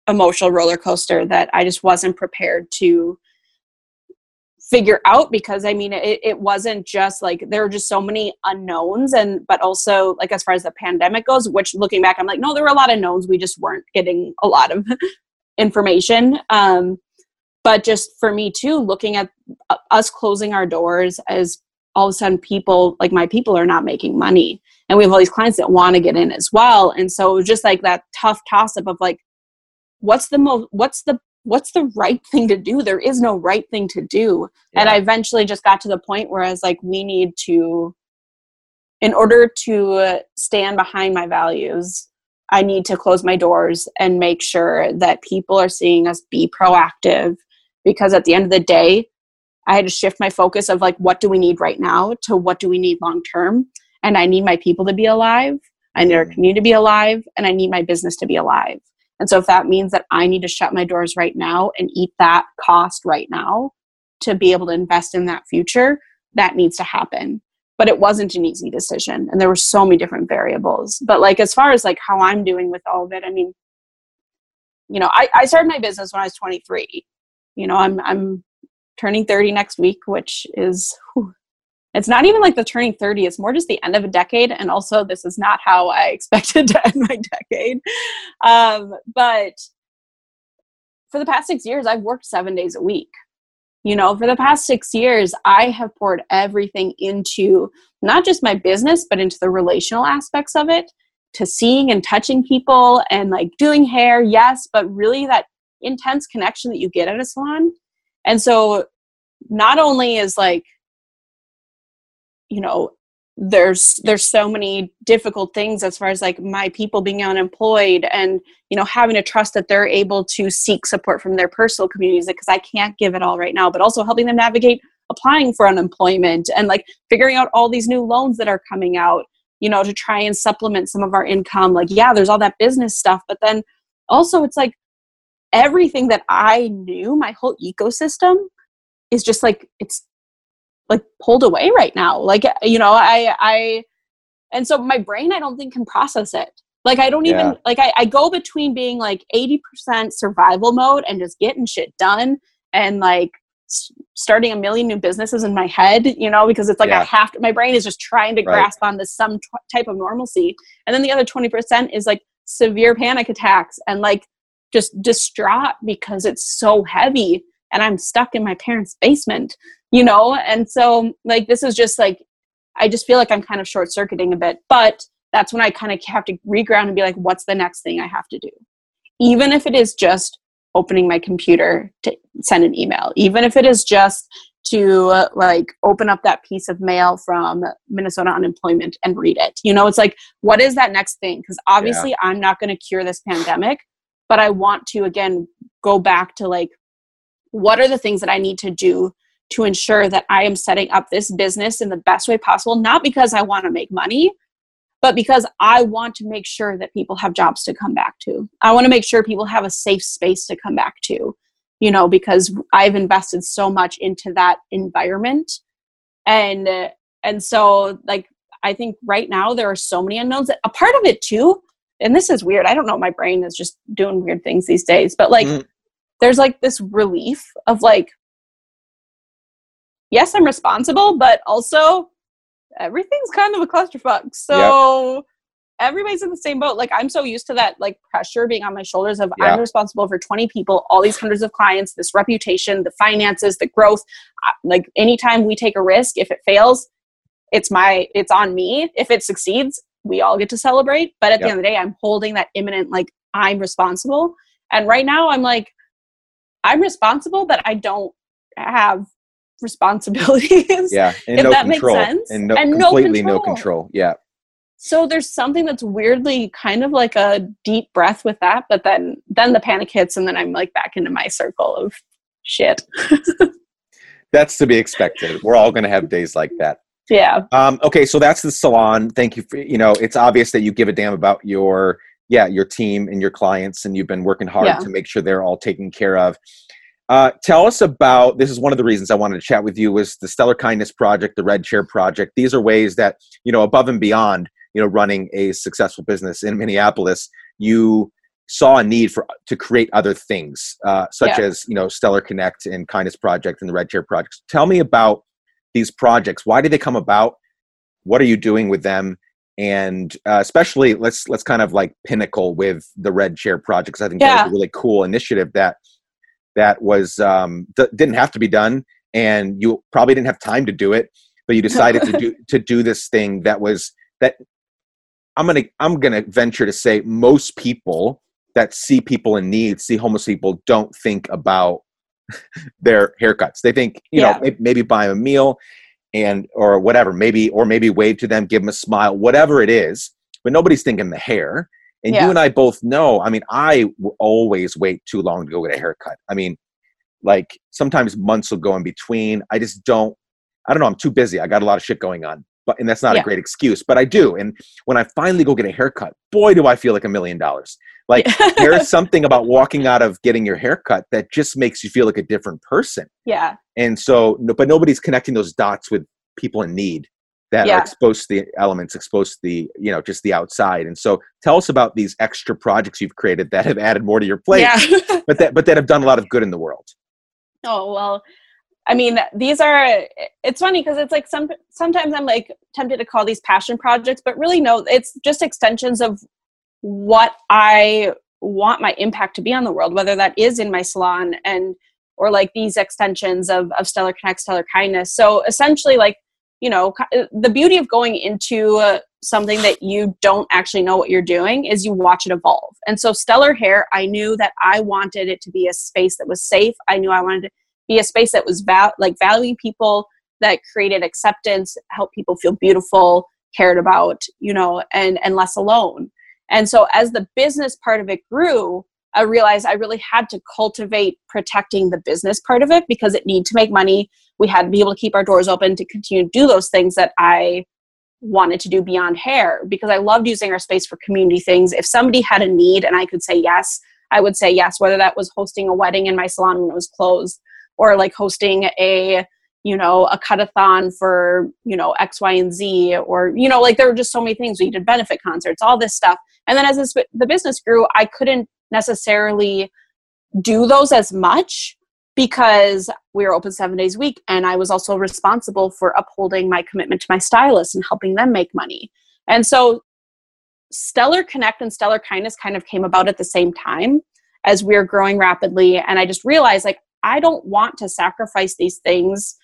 emotional roller coaster that I just wasn't prepared to figure out, because I mean, it wasn't just like, there were just so many unknowns, but also like, as far as the pandemic goes, which looking back, I'm like, no, there were a lot of knowns. We just weren't getting a lot of information. But just for me too, looking at us closing our doors as all of a sudden people, like my people are not making money, and we have all these clients that want to get in as well. And so it was just like that tough toss up of like, what's the right thing to do? There is no right thing to do. Yeah. And I eventually just got to the point where I was like, we need to, in order to stand behind my values, I need to close my doors and make sure that people are seeing us be proactive, because at the end of the day, I had to shift my focus of like, what do we need right now to what do we need long-term? And I need my people to be alive. I need our community to be alive, and I need my business to be alive. And so if that means that I need to shut my doors right now and eat that cost right now to be able to invest in that future, that needs to happen. But it wasn't an easy decision. And there were so many different variables. But like, as far as like how I'm doing with all of it, I mean, you know, I started my business when I was 23. You know, I'm turning 30 next week, which is, it's not even like the turning 30, it's more just the end of a decade. And also this is not how I expected to end my decade. But for the past 6 years, I've worked 7 days a week. You know, for the past 6 years, I have poured everything into not just my business, but into the relational aspects of it, to seeing and touching people and like doing hair. Yes. But really that intense connection that you get at a salon. And so not only is like, you know, there's so many difficult things as far as like my people being unemployed and, you know, having to trust that they're able to seek support from their personal communities, because I can't give it all right now, but also helping them navigate applying for unemployment and like figuring out all these new loans that are coming out, you know, to try and supplement some of our income. Like, yeah, there's all that business stuff, but then also it's like everything that I knew, my whole ecosystem is just like, it's like pulled away right now. Like, you know, I and so my brain, I don't think can process it. Like, I don't even, like I go between being like 80% survival mode and just getting shit done and like starting a million new businesses in my head, you know, because it's like I have to, my brain is just trying to grasp on this some type of normalcy. And then the other 20% is like severe panic attacks and like just distraught because it's so heavy and I'm stuck in my parents' basement, you know? And so like, this is just like, I just feel like I'm kind of short circuiting a bit, but that's when I kind of have to reground and be like, what's the next thing I have to do? Even if it is just opening my computer to send an email, even if it is just to like open up that piece of mail from Minnesota Unemployment and read it, you know, it's like, what is that next thing? Cause obviously I'm not going to cure this pandemic, but I want to, again, go back to like, what are the things that I need to do to ensure that I am setting up this business in the best way possible? Not because I want to make money, but because I want to make sure that people have jobs to come back to. I want to make sure people have a safe space to come back to, you know, because I've invested so much into that environment. And so like, I think right now there are so many unknowns that a part of it too, and this is weird, I don't know, my brain is just doing weird things these days, but like, there's like this relief of like, yes, I'm responsible, but also everything's kind of a clusterfuck. So everybody's in the same boat. Like I'm so used to that like pressure being on my shoulders of I'm responsible for 20 people, all these hundreds of clients, this reputation, the finances, the growth. Like anytime we take a risk, if it fails, it's on me. If it succeeds, we all get to celebrate. But at the end of the day, I'm holding that imminent, like I'm responsible. And right now I'm like, I'm responsible, but I don't have responsibilities. And if no that control. Makes sense. And, no control. Yeah. So there's something that's weirdly kind of like a deep breath with that, but then the panic hits and then I'm like back into my circle of shit. That's to be expected. We're all going to have days like that. Yeah. Okay. So that's the salon. Thank you for, you know, it's obvious that you give a damn about your team and your clients, and you've been working hard to make sure they're all taken care of. Tell us about, this is one of the reasons I wanted to chat with you, was the Steller Kindness Project, the Red Chair Project. These are ways that, you know, above and beyond, you know, running a successful business in Minneapolis, you saw a need to create other things, such as, you know, Steller Connect and Kindness Project and the Red Chair Projects. Tell me about these projects. Why did they come about? What are you doing with them? And especially let's kind of like pinnacle with the Red Chair Projects. I think that was a really cool initiative that was, didn't have to be done, and you probably didn't have time to do it, but you decided to do this thing that I'm gonna venture to say most people that see people in need, see homeless people, don't think about their haircuts. They think, you know, maybe buy them a meal and, or whatever, maybe wave to them, give them a smile, whatever it is, but nobody's thinking the hair. And you and I both know, I mean, I always wait too long to go get a haircut. I mean, like sometimes months will go in between. I don't know. I'm too busy. I got a lot of shit going on, and that's not a great excuse, but I do. And when I finally go get a haircut, boy, do I feel like $1 million. Like there's something about walking out of getting your haircut that just makes you feel like a different person. Yeah. And so, but nobody's connecting those dots with people in need that are exposed to the elements, exposed to the, you know, just the outside. And so tell us about these extra projects you've created that have added more to your plate, but that have done a lot of good in the world. Oh, well, I mean, it's funny because it's like sometimes I'm like tempted to call these passion projects, but really no, it's just extensions of what I want my impact to be on the world, whether that is in my salon or like these extensions of Steller Connect, Steller Kindness. So essentially, like, you know, the beauty of going into something that you don't actually know what you're doing is you watch it evolve. And so Steller Hair, I knew that I wanted it to be a space that was safe. I knew I wanted to be a space that was valuing people, that created acceptance, helped people feel beautiful, cared about, you know, and less alone. And so as the business part of it grew, I realized I really had to cultivate protecting the business part of it because it needed to make money. We had to be able to keep our doors open to continue to do those things that I wanted to do beyond hair, because I loved using our space for community things. If somebody had a need and I could say yes, I would say yes, whether that was hosting a wedding in my salon when it was closed, or like hosting a, you know, a cut-a-thon for, you know, X, Y, and Z, or, you know, like there were just so many things. We did benefit concerts, all this stuff. And then as the business grew, I couldn't necessarily do those as much because we were open 7 days a week. And I was also responsible for upholding my commitment to my stylists and helping them make money. And so Steller Connect and Steller Kindness kind of came about at the same time as we were growing rapidly. And I just realized, like, I don't want to sacrifice these things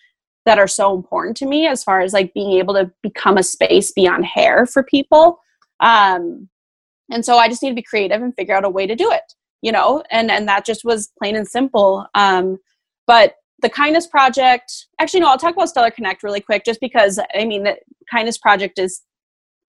that are so important to me as far as like being able to become a space beyond hair for people. And so I just need to be creative and figure out a way to do it, you know, and that just was plain and simple. But the Kindness Project, actually, no, I'll talk about Steller Connect really quick, just because, I mean, the Kindness Project is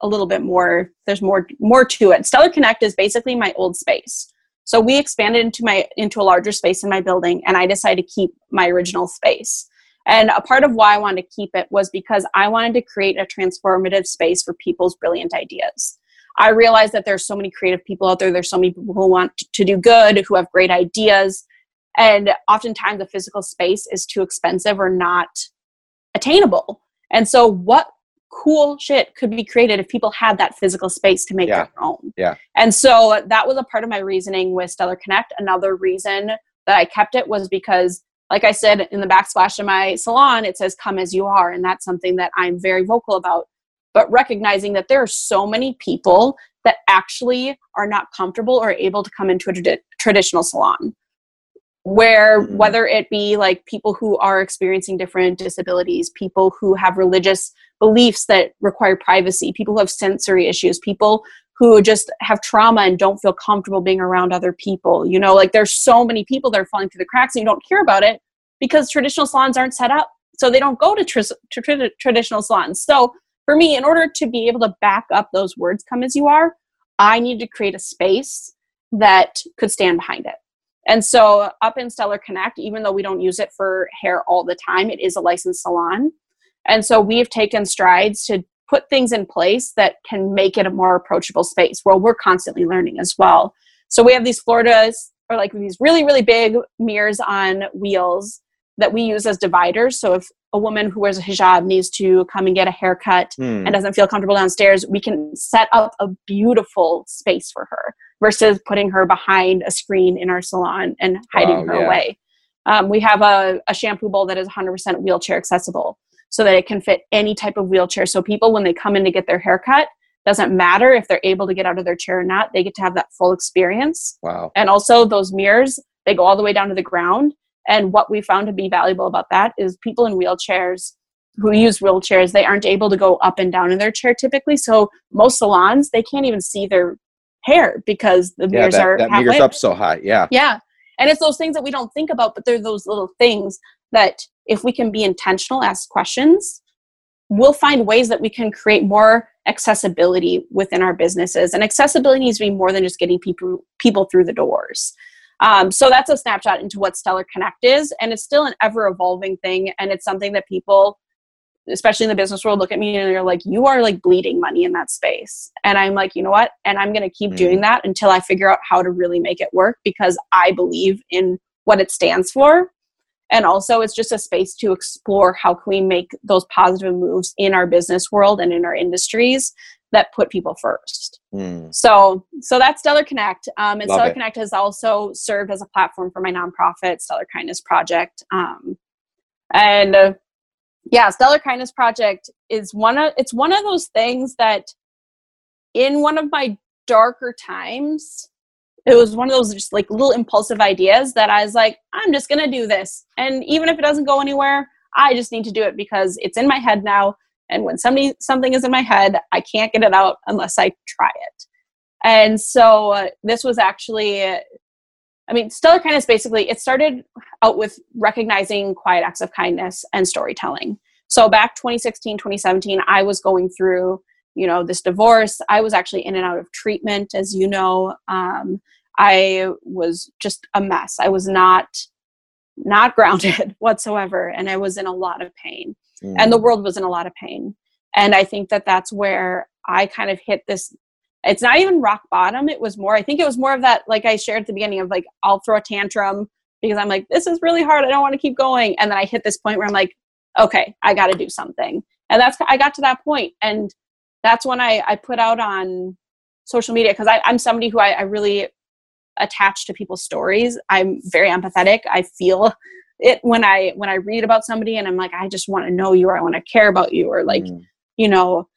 a little bit more, there's more to it. Steller Connect is basically my old space. So we expanded into a larger space in my building, and I decided to keep my original space. And a part of why I wanted to keep it was because I wanted to create a transformative space for people's brilliant ideas. I realized that there's so many creative people out there. There's so many people who want to do good, who have great ideas. And oftentimes the physical space is too expensive or not attainable. And so what cool shit could be created if people had that physical space to make their own. Yeah. And so that was a part of my reasoning with Steller Connect. Another reason that I kept it was because, like I said, in the backsplash of my salon, it says, "Come as you are." And that's something that I'm very vocal about, but recognizing that there are so many people that actually are not comfortable or able to come into a traditional salon, where whether it be like people who are experiencing different disabilities, people who have religious beliefs that require privacy, people who have sensory issues, people who just have trauma and don't feel comfortable being around other people. You know, like there's so many people that are falling through the cracks and you don't hear about it because traditional salons aren't set up. So they don't go to traditional salons. So for me, in order to be able to back up those words, "Come as you are," I needed to create a space that could stand behind it. And so up in Steller Connect, even though we don't use it for hair all the time, it is a licensed salon. And so we've taken strides to put things in place that can make it a more approachable space where we're constantly learning as well. So we have these Floridas, or like these really, really big mirrors on wheels that we use as dividers. So if a woman who wears a hijab needs to come and get a haircut and doesn't feel comfortable downstairs, we can set up a beautiful space for her versus putting her behind a screen in our salon and hiding her away. We have a shampoo bowl that is 100% wheelchair accessible so that it can fit any type of wheelchair. So people, when they come in to get their hair cut, doesn't matter if they're able to get out of their chair or not, they get to have that full experience. Wow. And also those mirrors, they go all the way down to the ground. And what we found to be valuable about that is people in wheelchairs who use wheelchairs, they aren't able to go up and down in their chair typically. So most salons, they can't even see their hair because the mirrors are halfway. That mirror's up so high. Yeah. Yeah. And it's those things that we don't think about, but they're those little things that if we can be intentional, ask questions, we'll find ways that we can create more accessibility within our businesses. And accessibility needs to be more than just getting people through the doors. So that's a snapshot into what Steller Connect is. And it's still an ever-evolving thing. And it's something that people, especially in the business world, look at me and they're like, you are like bleeding money in that space. And I'm like, you know what? And I'm going to keep doing that until I figure out how to really make it work, because I believe in what it stands for. And also it's just a space to explore how can we make those positive moves in our business world and in our industries that put people first. So that's Steller Connect. And Steller Connect has also served as a platform for my nonprofit, Steller Kindness Project. Steller Kindness Project is one of those things that in one of my darker times, it was one of those just like little impulsive ideas that I was like, I'm just going to do this. And even if it doesn't go anywhere, I just need to do it because it's in my head now. And when something is in my head, I can't get it out unless I try it. And so this was actually, Steller Kindness basically, it started out with recognizing quiet acts of kindness and storytelling. So back 2016, 2017, I was going through, this divorce. I was actually in and out of treatment, as you know. I was just a mess. I was not grounded whatsoever. And I was in a lot of pain. And the world was in a lot of pain. And I think that that's where I kind of hit this. It's not even rock bottom. It was more of that, like I shared at the beginning of like, I'll throw a tantrum because I'm like, this is really hard. I don't want to keep going. And then I hit this point where I'm like, okay, I got to do something. And I got to that point. And that's when I put out on social media, because I'm somebody who I really attach to people's stories. I'm very empathetic. I feel it when I read about somebody and I'm like, I just want to know you, or I want to care about you, or like, and so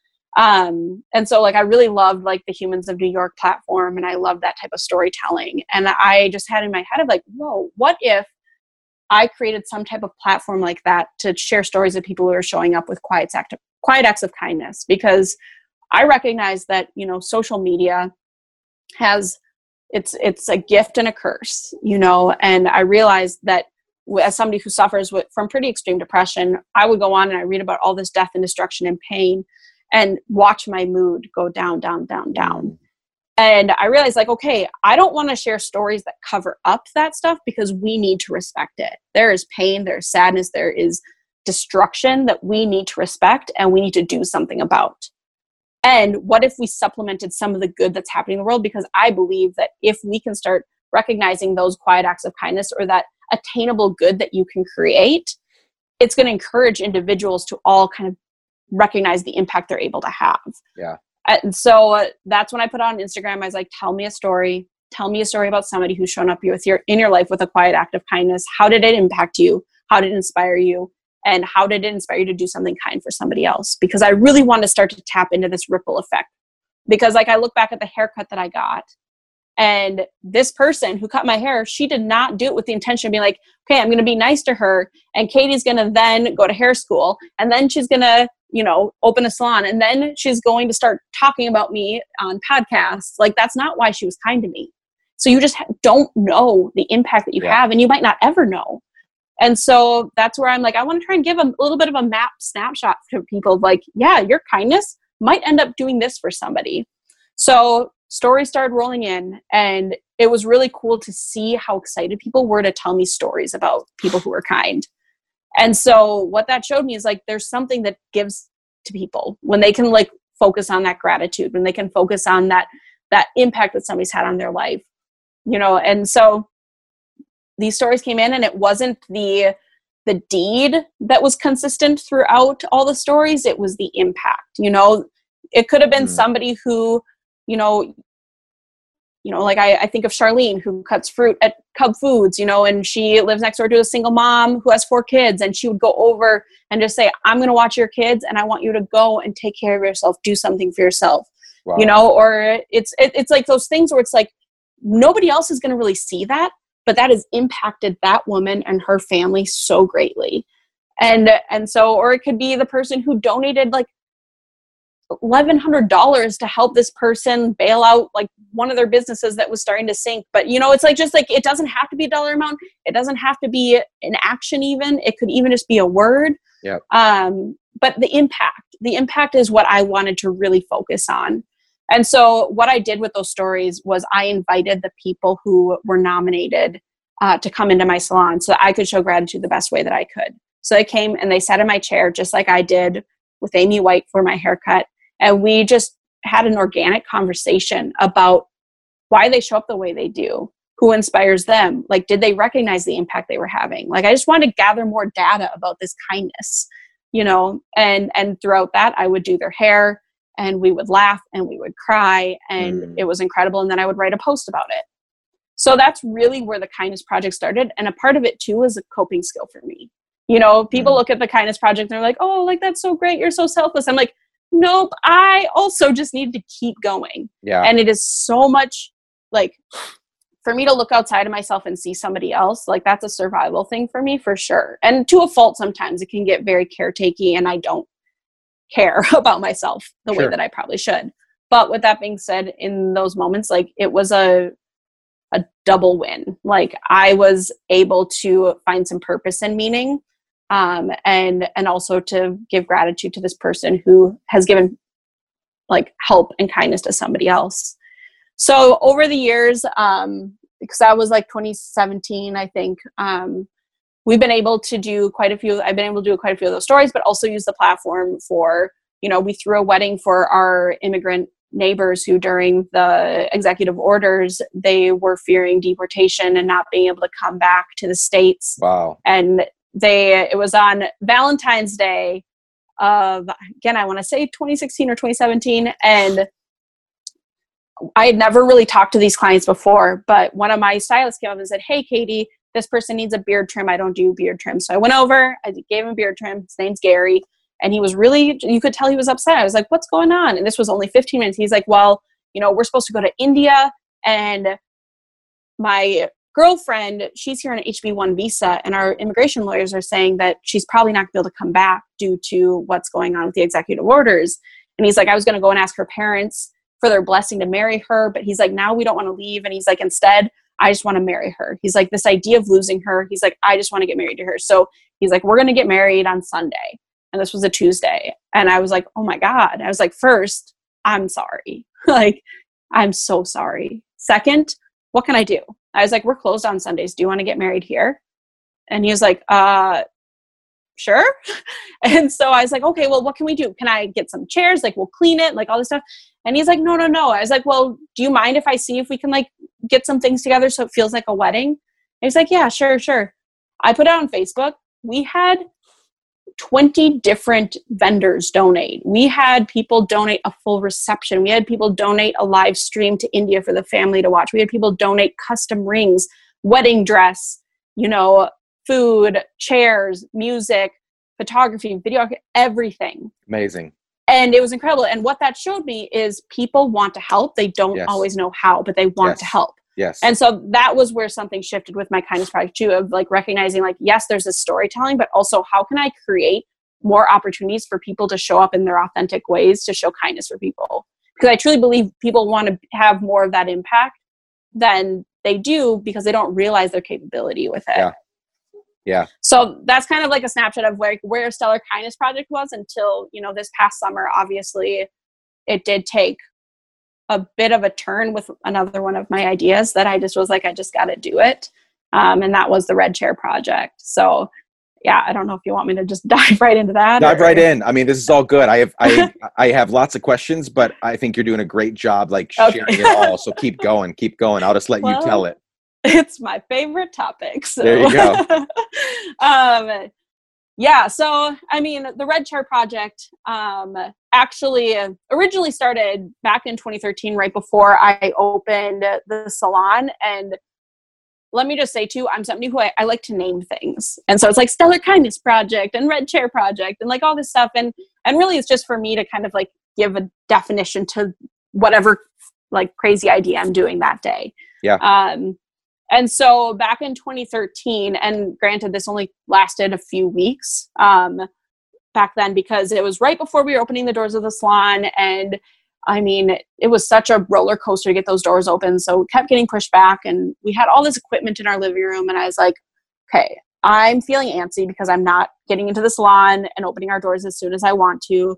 like, I really loved like the Humans of New York platform. And I loved that type of storytelling. And I just had in my head of like, whoa, what if I created some type of platform like that to share stories of people who are showing up with quiet acts of kindness? Because I recognize that, social media has, it's a gift and a curse, and I realized that as somebody who suffers from pretty extreme depression, I would go on and I read about all this death and destruction and pain and watch my mood go down, down, down, down. And I realized like, okay, I don't want to share stories that cover up that stuff, because we need to respect it. There is pain, there's sadness, there is destruction that we need to respect and we need to do something about. And what if we supplemented some of the good that's happening in the world? Because I believe that if we can start recognizing those quiet acts of kindness, or that attainable good that you can create, it's going to encourage individuals to all kind of recognize the impact they're able to have. Yeah. And so that's when I put on Instagram, I was like, tell me a story about somebody who's shown up in your life with a quiet act of kindness. How did it impact you? How did it inspire you? And how did it inspire you to do something kind for somebody else? Because I really want to start to tap into this ripple effect. Because like, I look back at the haircut that I got, and this person who cut my hair, she did not do it with the intention of being like, okay, I'm going to be nice to her, and Katie's going to then go to hair school, and then she's going to, open a salon, and then she's going to start talking about me on podcasts. Like, that's not why she was kind to me. So you just don't know the impact that you have, and you might not ever know. And so that's where I'm like, I want to try and give a little bit of a map snapshot to people. Like, yeah, your kindness might end up doing this for somebody. So stories started rolling in, and it was really cool to see how excited people were to tell me stories about people who were kind. And so what that showed me is like, there's something that gives to people when they can like focus on that gratitude, when they can focus on that impact that somebody's had on their life, and so these stories came in, and it wasn't the deed that was consistent throughout all the stories. It was the impact. It could have been somebody who, you know, like I think of Charlene, who cuts fruit at Cub Foods, you know, and she lives next door to a single mom who has 4 kids, and she would go over and just say, I'm going to watch your kids, and I want you to go and take care of yourself, do something for yourself. Wow. You know, or it's like those things where it's like, nobody else is going to really see that, but that has impacted that woman and her family so greatly. And so, or it could be the person who donated like $1,100 to help this person bail out like one of their businesses that was starting to sink. But you know, it's like, just like, it doesn't have to be a dollar amount. It doesn't have to be an action even. It could even just be a word. Yeah. But the impact is what I wanted to really focus on. And so what I did with those stories was I invited the people who were nominated to come into my salon so that I could show gratitude the best way that I could. So they came and they sat in my chair, just like I did with Amy White for my haircut. And we just had an organic conversation about why they show up the way they do, who inspires them. Like, did they recognize the impact they were having? Like, I just wanted to gather more data about this kindness, you know, and throughout that, I would do their hair, and we would laugh and we would cry, and it was incredible. And then I would write a post about it. So that's really where the Kindness Project started. And a part of it too was a coping skill for me. You know, people look at the Kindness Project and they're like, oh, like, that's so great, you're so selfless. I'm like, nope, I also just need to keep going. Yeah. And it is so much, like, for me to look outside of myself and see somebody else, like, that's a survival thing for me for sure. And to a fault, sometimes it can get very caretaky, and I don't care about myself the way that I probably should. But with that being said, in those moments, like, it was a double win. Like, I was able to find some purpose and meaning. And also to give gratitude to this person who has given like help and kindness to somebody else. So over the years, because that was like 2017, I think, we've been able to do quite a few. I've been able to do quite a few of those stories, but also use the platform for, you know, we threw a wedding for our immigrant neighbors who, during the executive orders, they were fearing deportation and not being able to come back to the States. Wow. And it was on Valentine's Day of, again, I want to say 2016 or 2017. And I had never really talked to these clients before, but one of my stylists came up and said, hey, Katie, this person needs a beard trim. I don't do beard trim. So I went over, I gave him a beard trim. His name's Gary. And he was really, you could tell he was upset. I was like, what's going on? And this was only 15 minutes. He's like, well, you know, we're supposed to go to India, and my girlfriend, she's here on an HB1 visa, and our immigration lawyers are saying that she's probably not going to be able to come back due to what's going on with the executive orders. And he's like, I was going to go and ask her parents for their blessing to marry her, but he's like, now we don't want to leave. And he's like, instead, I just want to marry her. He's like, this idea of losing her, he's like, I just want to get married to her. So he's like, we're going to get married on Sunday. And this was a Tuesday. And I was like, oh my God. I was like, first, I'm sorry. Like, I'm so sorry. Second, what can I do? I was like, we're closed on Sundays. Do you want to get married here? And he was like, sure. And so I was like, okay, well, what can we do? Can I get some chairs? Like, we'll clean it, like all this stuff. And he's like, no. I was like, well, do you mind if I see if we can like get some things together so it feels like a wedding? And he's like, yeah, sure. I put it on Facebook. We had 20 different vendors donate. We had people donate a full reception. We had people donate a live stream to India for the family to watch. We had people donate custom rings, wedding dress, you know, food, chairs, music, photography, video, everything. Amazing. And it was incredible. And what that showed me is people want to help. They don't always know how, but they want to help. Yes. And so that was where something shifted with my Kindness Project too, of like recognizing like, yes, there's this storytelling, but also how can I create more opportunities for people to show up in their authentic ways to show kindness for people? Because I truly believe people want to have more of that impact than they do because they don't realize their capability with it. Yeah. So that's kind of like a snapshot of where Steller Kindness Project was until, you know, this past summer. Obviously it did take a bit of a turn with another one of my ideas that I just was like, I just got to do it. And that was the Red Chair Project. So yeah, I don't know if you want me to just dive right into that. Dive right in. I mean, this is all good. I have lots of questions, but I think you're doing a great job, like sharing it all. So keep going. I'll just let you tell it. It's my favorite topic. So. There you go. Yeah. So, I mean, the Red Chair Project actually originally started back in 2013, right before I opened the salon. And let me just say too, I'm somebody who I like to name things. And so it's like Steller Kindness Project and Red Chair Project and like all this stuff. And really it's just for me to kind of like give a definition to whatever like crazy idea I'm doing that day. Yeah. And so back in 2013, and granted this only lasted a few weeks back then, because it was right before we were opening the doors of the salon. And I mean, it was such a roller coaster to get those doors open. So we kept getting pushed back and we had all this equipment in our living room. And I was like, okay, I'm feeling antsy because I'm not getting into the salon and opening our doors as soon as I want to.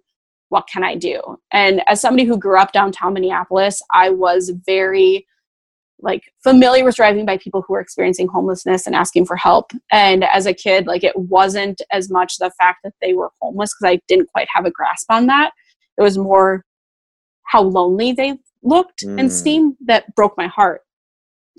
What can I do? And as somebody who grew up downtown Minneapolis, I was very like familiar with driving by people who were experiencing homelessness and asking for help. And as a kid, like it wasn't as much the fact that they were homeless, because I didn't quite have a grasp on that. It was more how lonely they looked and seemed that broke my heart.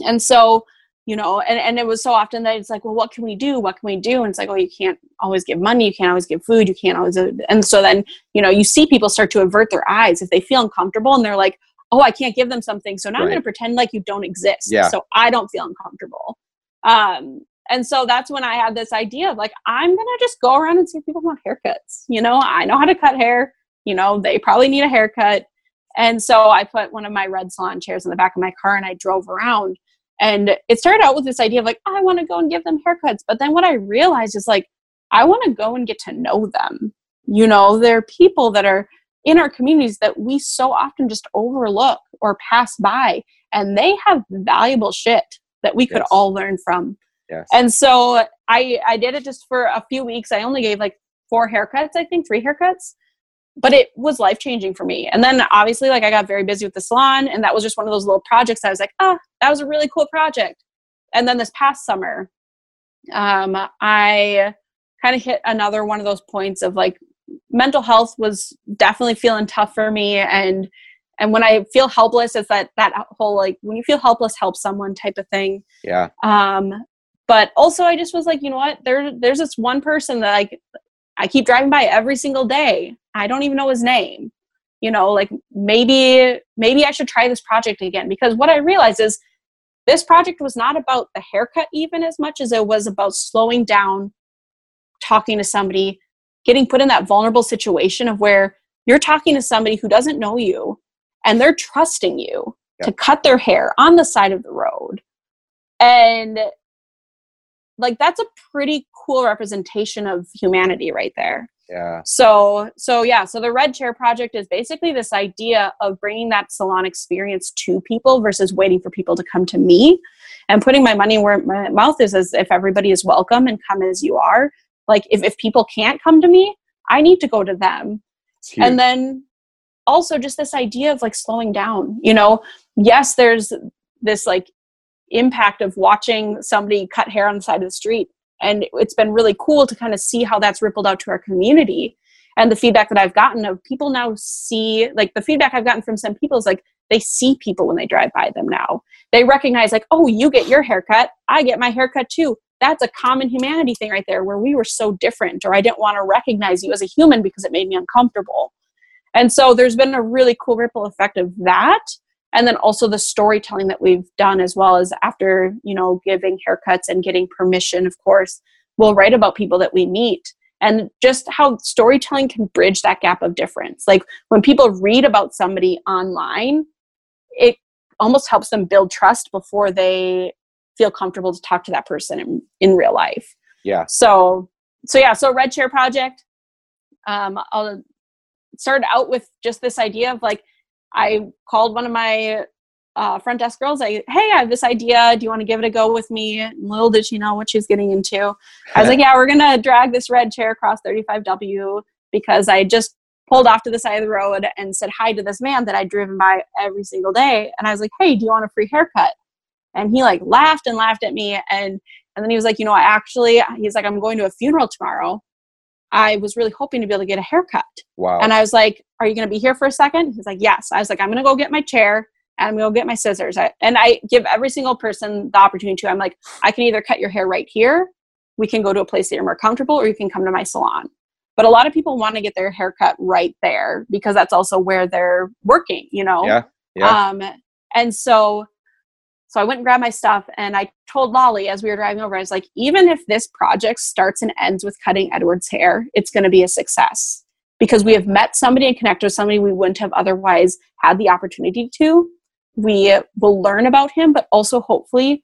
And so, you know, and it was so often that it's like, well, what can we do? What can we do? And it's like, oh, you can't always give money. You can't always give food. You can't always. And so then, you know, you see people start to avert their eyes if they feel uncomfortable and they're like, oh, I can't give them something. So now I'm going to pretend like you don't exist. Yeah. So I don't feel uncomfortable. And so that's when I had this idea of like, I'm going to just go around and see if people want haircuts. You know, I know how to cut hair. You know, they probably need a haircut. And so I put one of my red salon chairs in the back of my car and I drove around. And it started out with this idea of like, oh, I want to go and give them haircuts. But then what I realized is like, I want to go and get to know them. You know, there are people that are in our communities that we so often just overlook or pass by, and they have valuable shit that we could all learn from. Yes. And so I did it just for a few weeks. I only gave like 3 haircuts, but it was life-changing for me. And then obviously like I got very busy with the salon, and that was just one of those little projects. I was like, oh, that was a really cool project. And then this past summer, I kind of hit another one of those points of like, mental health was definitely feeling tough for me. And when I feel helpless, it's that whole, like when you feel helpless, help someone type of thing. Yeah. But also I just was like, you know what, there's this one person that like, I keep driving by every single day. I don't even know his name, you know, like maybe I should try this project again, because what I realized is this project was not about the haircut even as much as it was about slowing down, talking to somebody, getting put in that vulnerable situation of where you're talking to somebody who doesn't know you and they're trusting you to cut their hair on the side of the road. And like, that's a pretty cool representation of humanity right there. Yeah. So the Red Chair Project is basically this idea of bringing that salon experience to people versus waiting for people to come to me, and putting my money where my mouth is, as if everybody is welcome and come as you are. Like if people can't come to me, I need to go to them. And then also just this idea of like slowing down, you know, yes, there's this like impact of watching somebody cut hair on the side of the street. And it's been really cool to kind of see how that's rippled out to our community. And the feedback that I've gotten of people now see, like the feedback I've gotten from some people is like, they see people when they drive by them now. They recognize like, oh, you get your haircut, I get my haircut too. That's a common humanity thing right there, where we were so different, or I didn't want to recognize you as a human because it made me uncomfortable. And so there's been a really cool ripple effect of that. And then also the storytelling that we've done, as well as after, you know, giving haircuts and getting permission, of course, we'll write about people that we meet and just how storytelling can bridge that gap of difference. Like when people read about somebody online, it almost helps them build trust before they feel comfortable to talk to that person in real life. Yeah. So Red Chair Project, I'll start out with just this idea of like, I called one of my front desk girls. Hey, I have this idea. Do you want to give it a go with me? And little did she know what she was getting into. I was like, yeah, we're going to drag this red chair across 35W, because I just pulled off to the side of the road and said hi to this man that I'd driven by every single day. And I was like, hey, do you want a free haircut? And he like laughed and laughed at me. And then he was like, you know, he's like, I'm going to a funeral tomorrow. I was really hoping to be able to get a haircut. Wow. And I was like, are you going to be here for a second? He's like, yes. I was like, I'm going to go get my chair and I'm going to get my scissors. And I give every single person the opportunity to, I'm like, I can either cut your hair right here we can go to a place that you're more comfortable, or you can come to my salon. But a lot of people want to get their haircut right there because that's also where they're working, you know? Yeah, yeah. And so I went and grabbed my stuff, and I told Lolly as we were driving over, I was like, even if this project starts and ends with cutting Edward's hair, it's going to be a success because we have met somebody and connected with somebody we wouldn't have otherwise had the opportunity to. We will learn about him, but also hopefully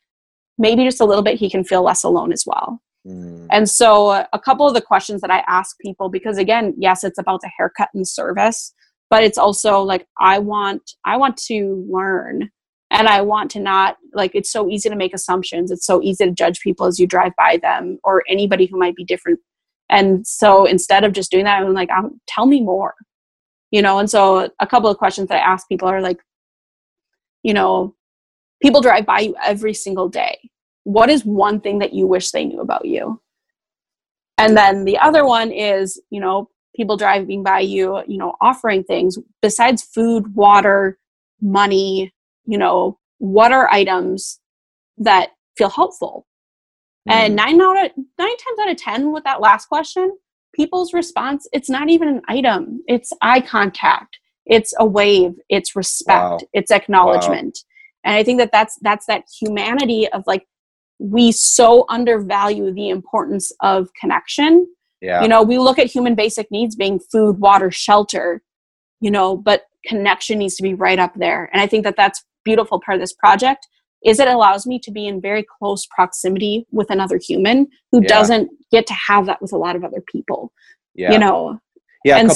maybe just a little bit, he can feel less alone as well. Mm. And so a couple of the questions that I ask people, because again, yes, it's about the haircut and service, but it's also like, I want to learn, and I want to not, like, it's so easy to make assumptions. It's so easy to judge people as you drive by them or anybody who might be different. And so instead of just doing that, I'm like, tell me more, you know? And so a couple of questions that I ask people are like, you know, people drive by you every single day. What is one thing that you wish they knew about you? And then the other one is, you know, people driving by you, you know, offering things besides food, water, money, you know, what are items that feel helpful? Mm. And nine times out of 10 with that last question, people's response, it's not even an item. It's eye contact. It's a wave. It's respect. Wow. It's acknowledgement. Wow. And I think that that's that humanity of, like, we so undervalue the importance of connection. Yeah. You know, we look at human basic needs being food, water, shelter, you know, but connection needs to be right up there. And I think that that's beautiful part of this project is it allows me to be in very close proximity with another human who doesn't get to have that with a lot of other people, you know? Yeah. A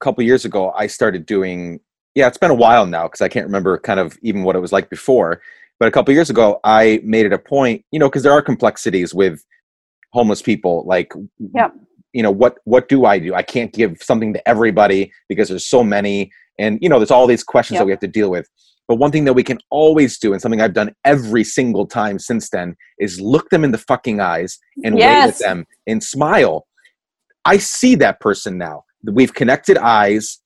couple years ago, I started doing, it's been a while now, 'cause I can't remember kind of even what it was like before, but a couple years ago I made it a point, you know, 'cause there are complexities with homeless people. Like, you know, what do I do? I can't give something to everybody because there's so many, and, you know, there's all these questions that we have to deal with. But one thing that we can always do, and something I've done every single time since then, is look them in the fucking eyes and wave at them and smile. I see that person now. We've connected eyes,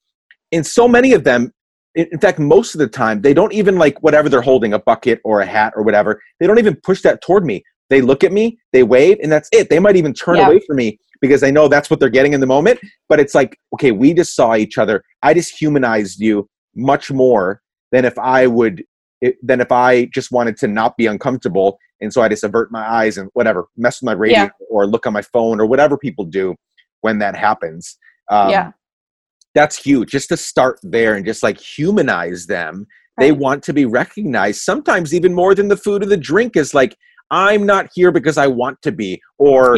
and so many of them, in fact, most of the time, they don't even, like, whatever they're holding, a bucket or a hat or whatever, they don't even push that toward me. They look at me, they wave, and that's it. They might even turn away from me because they know that's what they're getting in the moment. But it's like, okay, we just saw each other. I just humanized you much more than if I just wanted to not be uncomfortable. And so I just avert my eyes and whatever, mess with my radio or look on my phone or whatever people do when that happens. That's huge. Just to start there and just, like, humanize them. Right. They want to be recognized, sometimes even more than the food or the drink is, like, I'm not here because I want to be, or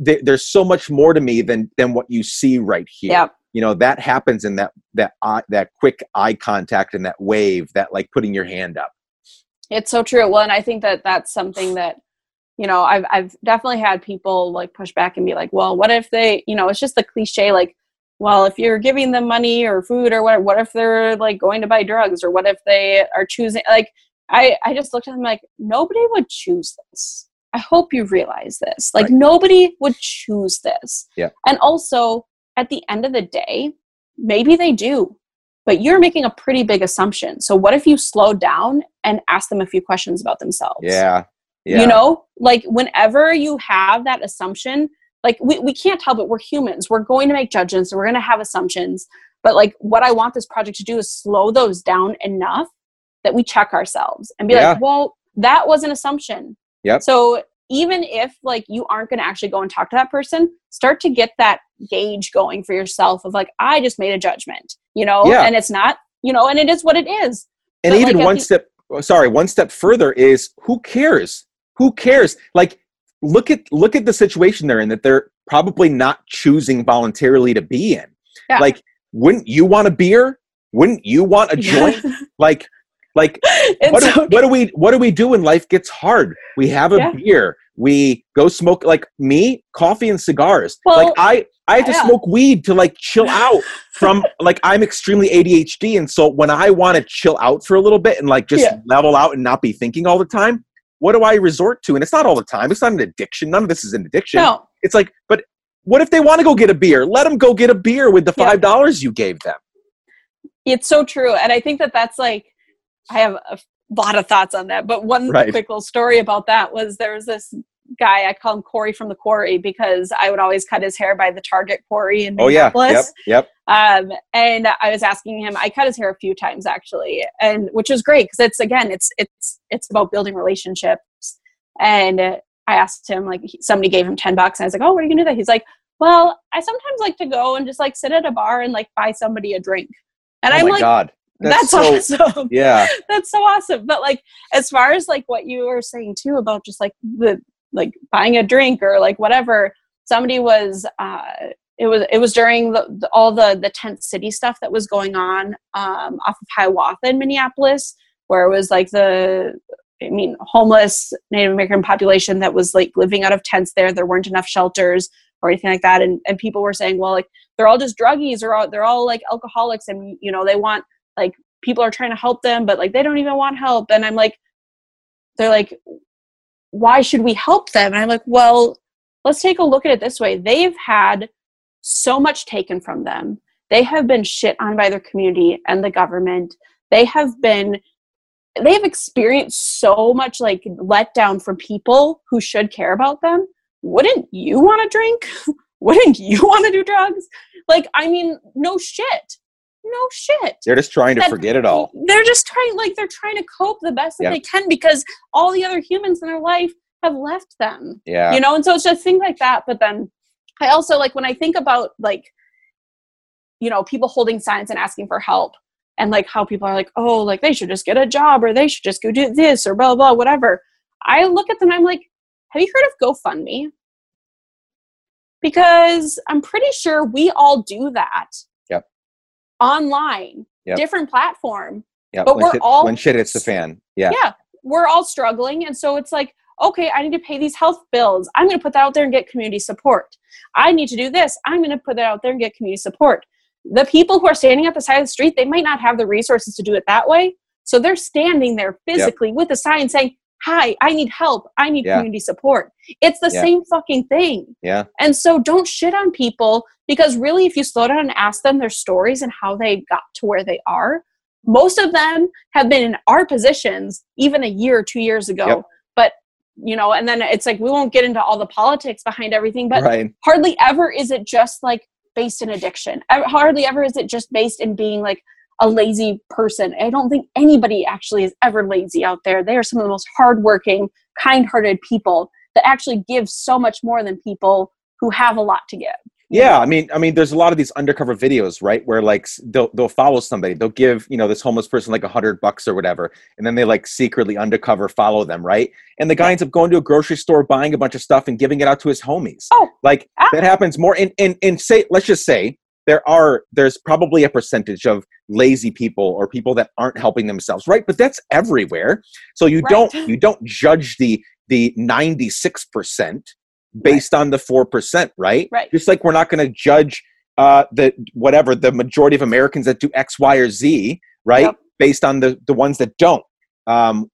there's so much more to me than what you see right here. Yep. You know, that happens in that quick eye contact and that wave, that, like, putting your hand up. It's so true. Well, and I think that that's something that, you know, I've definitely had people, like, push back and be like, well, what if they, you know, it's just the cliche, like, well, if you're giving them money or food or whatever, what if they're, like, going to buy drugs, or what if they are choosing, like, I just looked at them like, nobody would choose this. I hope you realize this. Like, nobody would choose this. Yeah. And also, at the end of the day, maybe they do, but you're making a pretty big assumption. So what if you slow down and ask them a few questions about themselves? Yeah. Yeah. You know, like, whenever you have that assumption, like, we can't help it. We're humans. We're going to make judgments, and we're going to have assumptions. But, like, what I want this project to do is slow those down enough that we check ourselves and be like, well, that was an assumption. Yep. So even if, like, you aren't going to actually go and talk to that person, start to get that gauge going for yourself of, like, I just made a judgment, you know, and it's not, you know, and it is what it is. And but even, like, one step further is, who cares? Who cares? Like, look at the situation they're in that they're probably not choosing voluntarily to be in. Yeah. Like, wouldn't you want a beer? Wouldn't you want a joint? Like, what do we do when life gets hard? We have a beer. We go smoke, like, me, coffee and cigars. Well, like, I have to smoke weed to, like, chill out from, like, I'm extremely ADHD. And so when I want to chill out for a little bit and, like, just level out and not be thinking all the time, what do I resort to? And it's not all the time. It's not an addiction. None of this is an addiction. No. It's like, but what if they want to go get a beer? Let them go get a beer with the $5 you gave them. It's so true. And I think that that's, like, I have a lot of thoughts on that, but one quick little story about that was there was this guy, I call him Corey from the Quarry because I would always cut his hair by the Target Quarry in Minneapolis. Yep. And I was asking him, I cut his hair a few times actually, and which was great because it's, again, it's about building relationships. And I asked him, like, somebody gave him $10 and I was like, oh, what are you gonna do that? He's like, well, I sometimes like to go and just like sit at a bar and like buy somebody a drink. And I'm like, God. That's so awesome. Yeah. That's so awesome. But like, as far as like what you were saying too, about just like the, like buying a drink or like whatever, somebody was, it was during all the tent city stuff that was going on, off of Hiawatha in Minneapolis, where it was like homeless Native American population that was like living out of tents there. There weren't enough shelters or anything like that. And people were saying, well, like they're all just druggies or they're all like alcoholics. And you know, they want, like, people are trying to help them, but like, they don't even want help. And I'm like, they're like, why should we help them? And I'm like, well, let's take a look at it this way. They've had so much taken from them. They have been shit on by their community and the government. They have experienced so much like letdown from people who should care about them. Wouldn't you want to drink? Wouldn't you want to do drugs? Like, I mean, no shit. They're just trying to forget it all. They're just trying to cope the best that they can because all the other humans in their life have left them. Yeah. You know, and so it's just things like that. But then I also, like, when I think about, like, you know, people holding signs and asking for help and like how people are like, oh, like they should just get a job or they should just go do this or blah, blah, whatever. I look at them and I'm like, have you heard of GoFundMe? Because I'm pretty sure we all do that. Online, different platform, but when shit hits the fan, we're all struggling. And so it's like, okay, I need to pay these health bills. I'm going to put that out there and get community support. I need to do this. I'm going to put that out there and get community support. The people who are standing at the side of the street, they might not have the resources to do it that way. So they're standing there physically with a sign saying, hi, I need help. I need community support. It's the same fucking thing. Yeah. And so don't shit on people, because really, if you slow down and ask them their stories and how they got to where they are, most of them have been in our positions even a year or 2 years ago. Yep. But, you know, and then it's like, we won't get into all the politics behind everything, but hardly ever is it just like based in addiction. Hardly ever is it just based in being like a lazy person. I don't think anybody actually is ever lazy out there. They are some of the most hardworking, kind-hearted people that actually give so much more than people who have a lot to give. Yeah. I mean, there's a lot of these undercover videos, right? Where like they'll follow somebody, they'll give, you know, this homeless person like $100 or whatever. And then they like secretly undercover follow them. Right. And the guy ends up going to a grocery store, buying a bunch of stuff and giving it out to his homies. Oh, like that happens more. And let's just say, there's probably a percentage of lazy people or people that aren't helping themselves, right? But that's everywhere. So you don't judge the 96% based on the 4%, right? Right. Just like we're not going to judge the majority of Americans that do X, Y, or Z, right? Yep. Based on the ones that don't.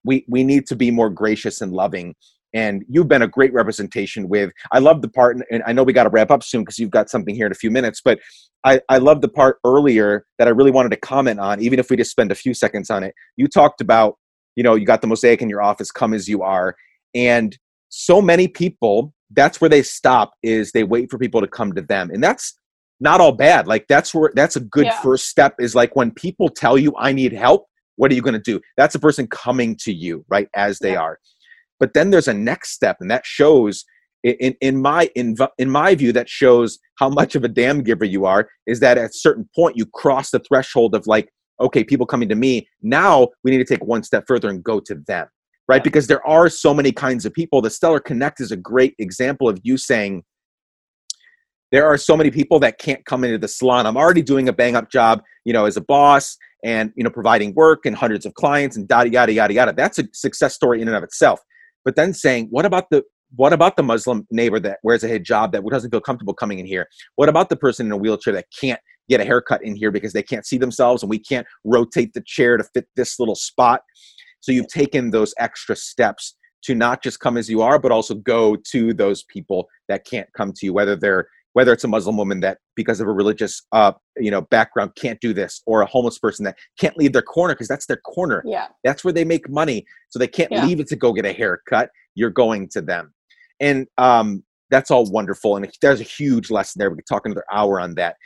We need to be more gracious and loving. And you've been a great representation with, I love the part, and I know we got to wrap up soon because you've got something here in a few minutes, but I love the part earlier that I really wanted to comment on, even if we just spend a few seconds on it. You talked about, you know, you got the mosaic in your office, come as you are. And so many people, that's where they stop, is they wait for people to come to them. And that's not all bad. Like that's a good first step, is like when people tell you, I need help, what are you going to do? That's a person coming to you, right? As they are. But then there's a next step, and that shows, in my view, that shows how much of a damn giver you are, is that at a certain point you cross the threshold of like, okay, people coming to me, now we need to take one step further and go to them, right? Yeah. Because there are so many kinds of people. The Steller Connect is a great example of you saying, there are so many people that can't come into the salon. I'm already doing a bang up job, you know, as a boss and, you know, providing work and hundreds of clients and yada, yada, yada, yada. That's a success story in and of itself. But then saying, what about the Muslim neighbor that wears a hijab that doesn't feel comfortable coming in here? What about the person in a wheelchair that can't get a haircut in here because they can't see themselves and we can't rotate the chair to fit this little spot? So you've taken those extra steps to not just come as you are, but also go to those people that can't come to you, whether it's a Muslim woman that because of a religious background can't do this, or a homeless person that can't leave their corner because that's their corner. Yeah. That's where they make money. So they can't leave it to go get a haircut. You're going to them. And that's all wonderful. And there's a huge lesson there. We could talk another hour on that.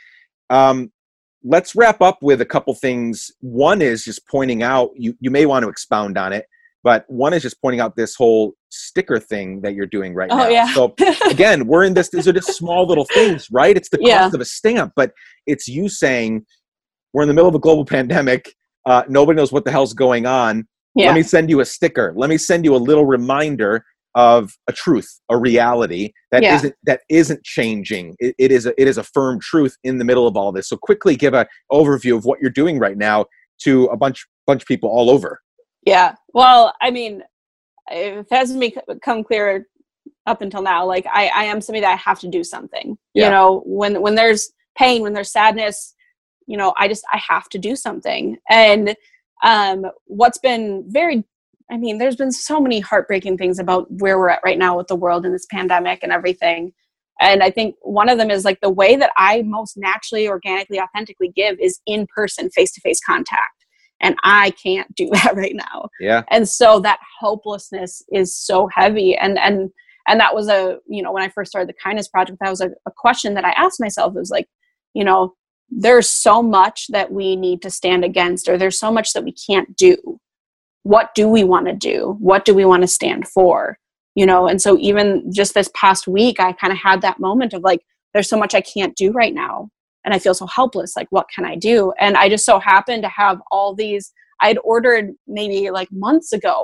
Let's wrap up with a couple things. One is just pointing out, you may want to expound on it, but one is just pointing out this whole sticker thing that you're doing right now. Yeah. So again, we're in this, these are just small little things, right? It's the cost of a stamp, but it's you saying, we're in the middle of a global pandemic. Nobody knows what the hell's going on. Yeah. Let me send you a sticker. Let me send you a little reminder of a truth, a reality that isn't changing. It is a firm truth in the middle of all this. So quickly give an overview of what you're doing right now to a bunch of people all over. Yeah. Well, I mean, it hasn't become clear up until now. Like I am somebody that I have to do something, you know, when there's pain, when there's sadness, you know, I have to do something. And what's been there's been so many heartbreaking things about where we're at right now with the world and this pandemic and everything. And I think one of them is like the way that I most naturally, organically, authentically give is in person, face-to-face contact. And I can't do that right now. Yeah. And so that helplessness is so heavy. And that was when I first started the Kindness Project, that was a question that I asked myself. It was like, you know, there's so much that we need to stand against, or there's so much that we can't do. What do we want to do? What do we want to stand for? You know, and so even just this past week, I kind of had that moment of like, there's so much I can't do right now. And I feel so helpless. Like, what can I do? And I just so happened to have all these, I'd ordered maybe like a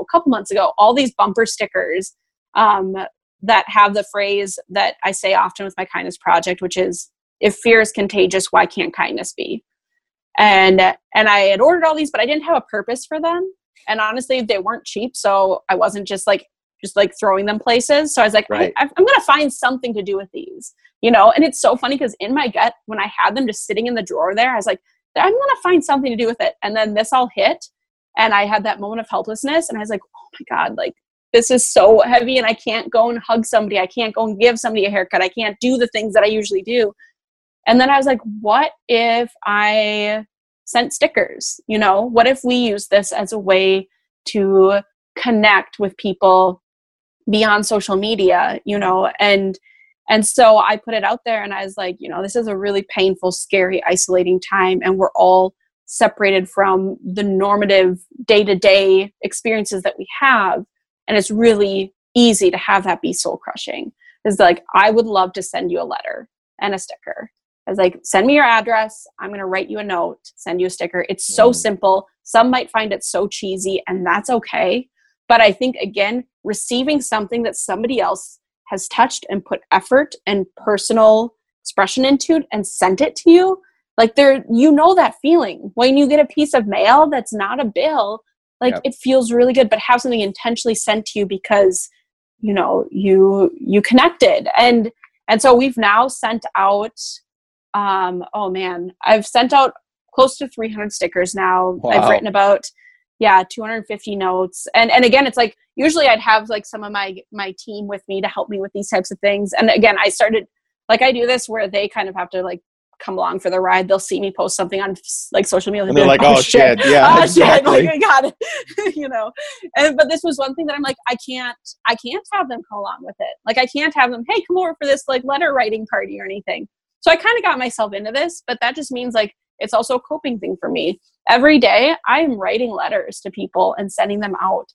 couple months ago, all these bumper stickers that have the phrase that I say often with my Kindness Project, which is, if fear is contagious, why can't kindness be? And I had ordered all these, but I didn't have a purpose for them. And honestly, they weren't cheap. So I wasn't just like throwing them places. So I was like, right. I'm going to find something to do with these, you know? And it's so funny because in my gut, when I had them just sitting in the drawer there, I was like, I'm going to find something to do with it. And then this all hit. And I had that moment of helplessness. And I was like, oh my God, like this is so heavy. And I can't go and hug somebody. I can't go and give somebody a haircut. I can't do the things that I usually do. And then I was like, what if I sent stickers? You know, what if we use this as a way to connect with people beyond social media, you know? And so I put it out there and I was like, you know, this is a really painful, scary, isolating time. And we're all separated from the normative day-to-day experiences that we have. And it's really easy to have that be soul crushing. It's like, I would love to send you a letter and a sticker. I was like, send me your address. I'm going to write you a note, send you a sticker. It's so simple. Some might find it so cheesy, and that's okay. But I think, again, receiving something that somebody else has touched and put effort and personal expression into and sent it to you, like there, you know that feeling. When you get a piece of mail that's not a bill, like it feels really good, but have something intentionally sent to you because, you know, you connected. And so we've now sent out... I've sent out close to 300 stickers now. Wow. I've written about, 250 notes. And again, it's like, usually I'd have like some of my team with me to help me with these types of things. And again, I started, like I do this where they kind of have to like come along for the ride. They'll see me post something on like social media. And they're like, oh shit. Yeah, exactly. Shit. Like, I got it, you know? But this was one thing that I'm like, I can't have them come along with it. Like I can't have them, hey, come over for this like letter writing party or anything. So I kind of got myself into this, but that just means like, it's also a coping thing for me. Every day I'm writing letters to people and sending them out,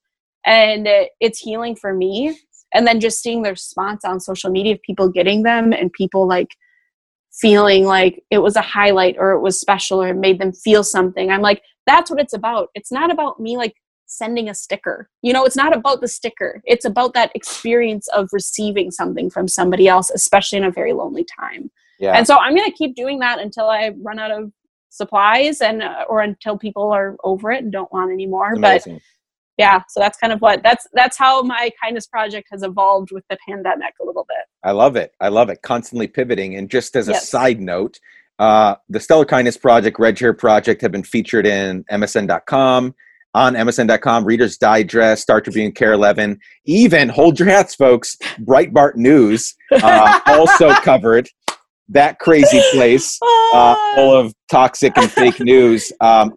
and it's healing for me. And then just seeing the response on social media of people getting them and people like feeling like it was a highlight or it was special or it made them feel something. I'm like, that's what it's about. It's not about me like sending a sticker, you know, it's not about the sticker. It's about that experience of receiving something from somebody else, especially in a very lonely time. Yeah. And so I'm going to keep doing that until I run out of supplies and or until people are over it and don't want any more. But yeah, so that's kind of what that's how my Kindness Project has evolved with the pandemic a little bit. I love it. Constantly pivoting. And just as a side note, the Steller Kindness Project, Red Chair Project have been featured in MSN.com, on MSN.com, Reader's Digest, Star Tribune, KARE 11, even hold your hats, folks, Breitbart News also covered. that crazy place, full of toxic and fake news,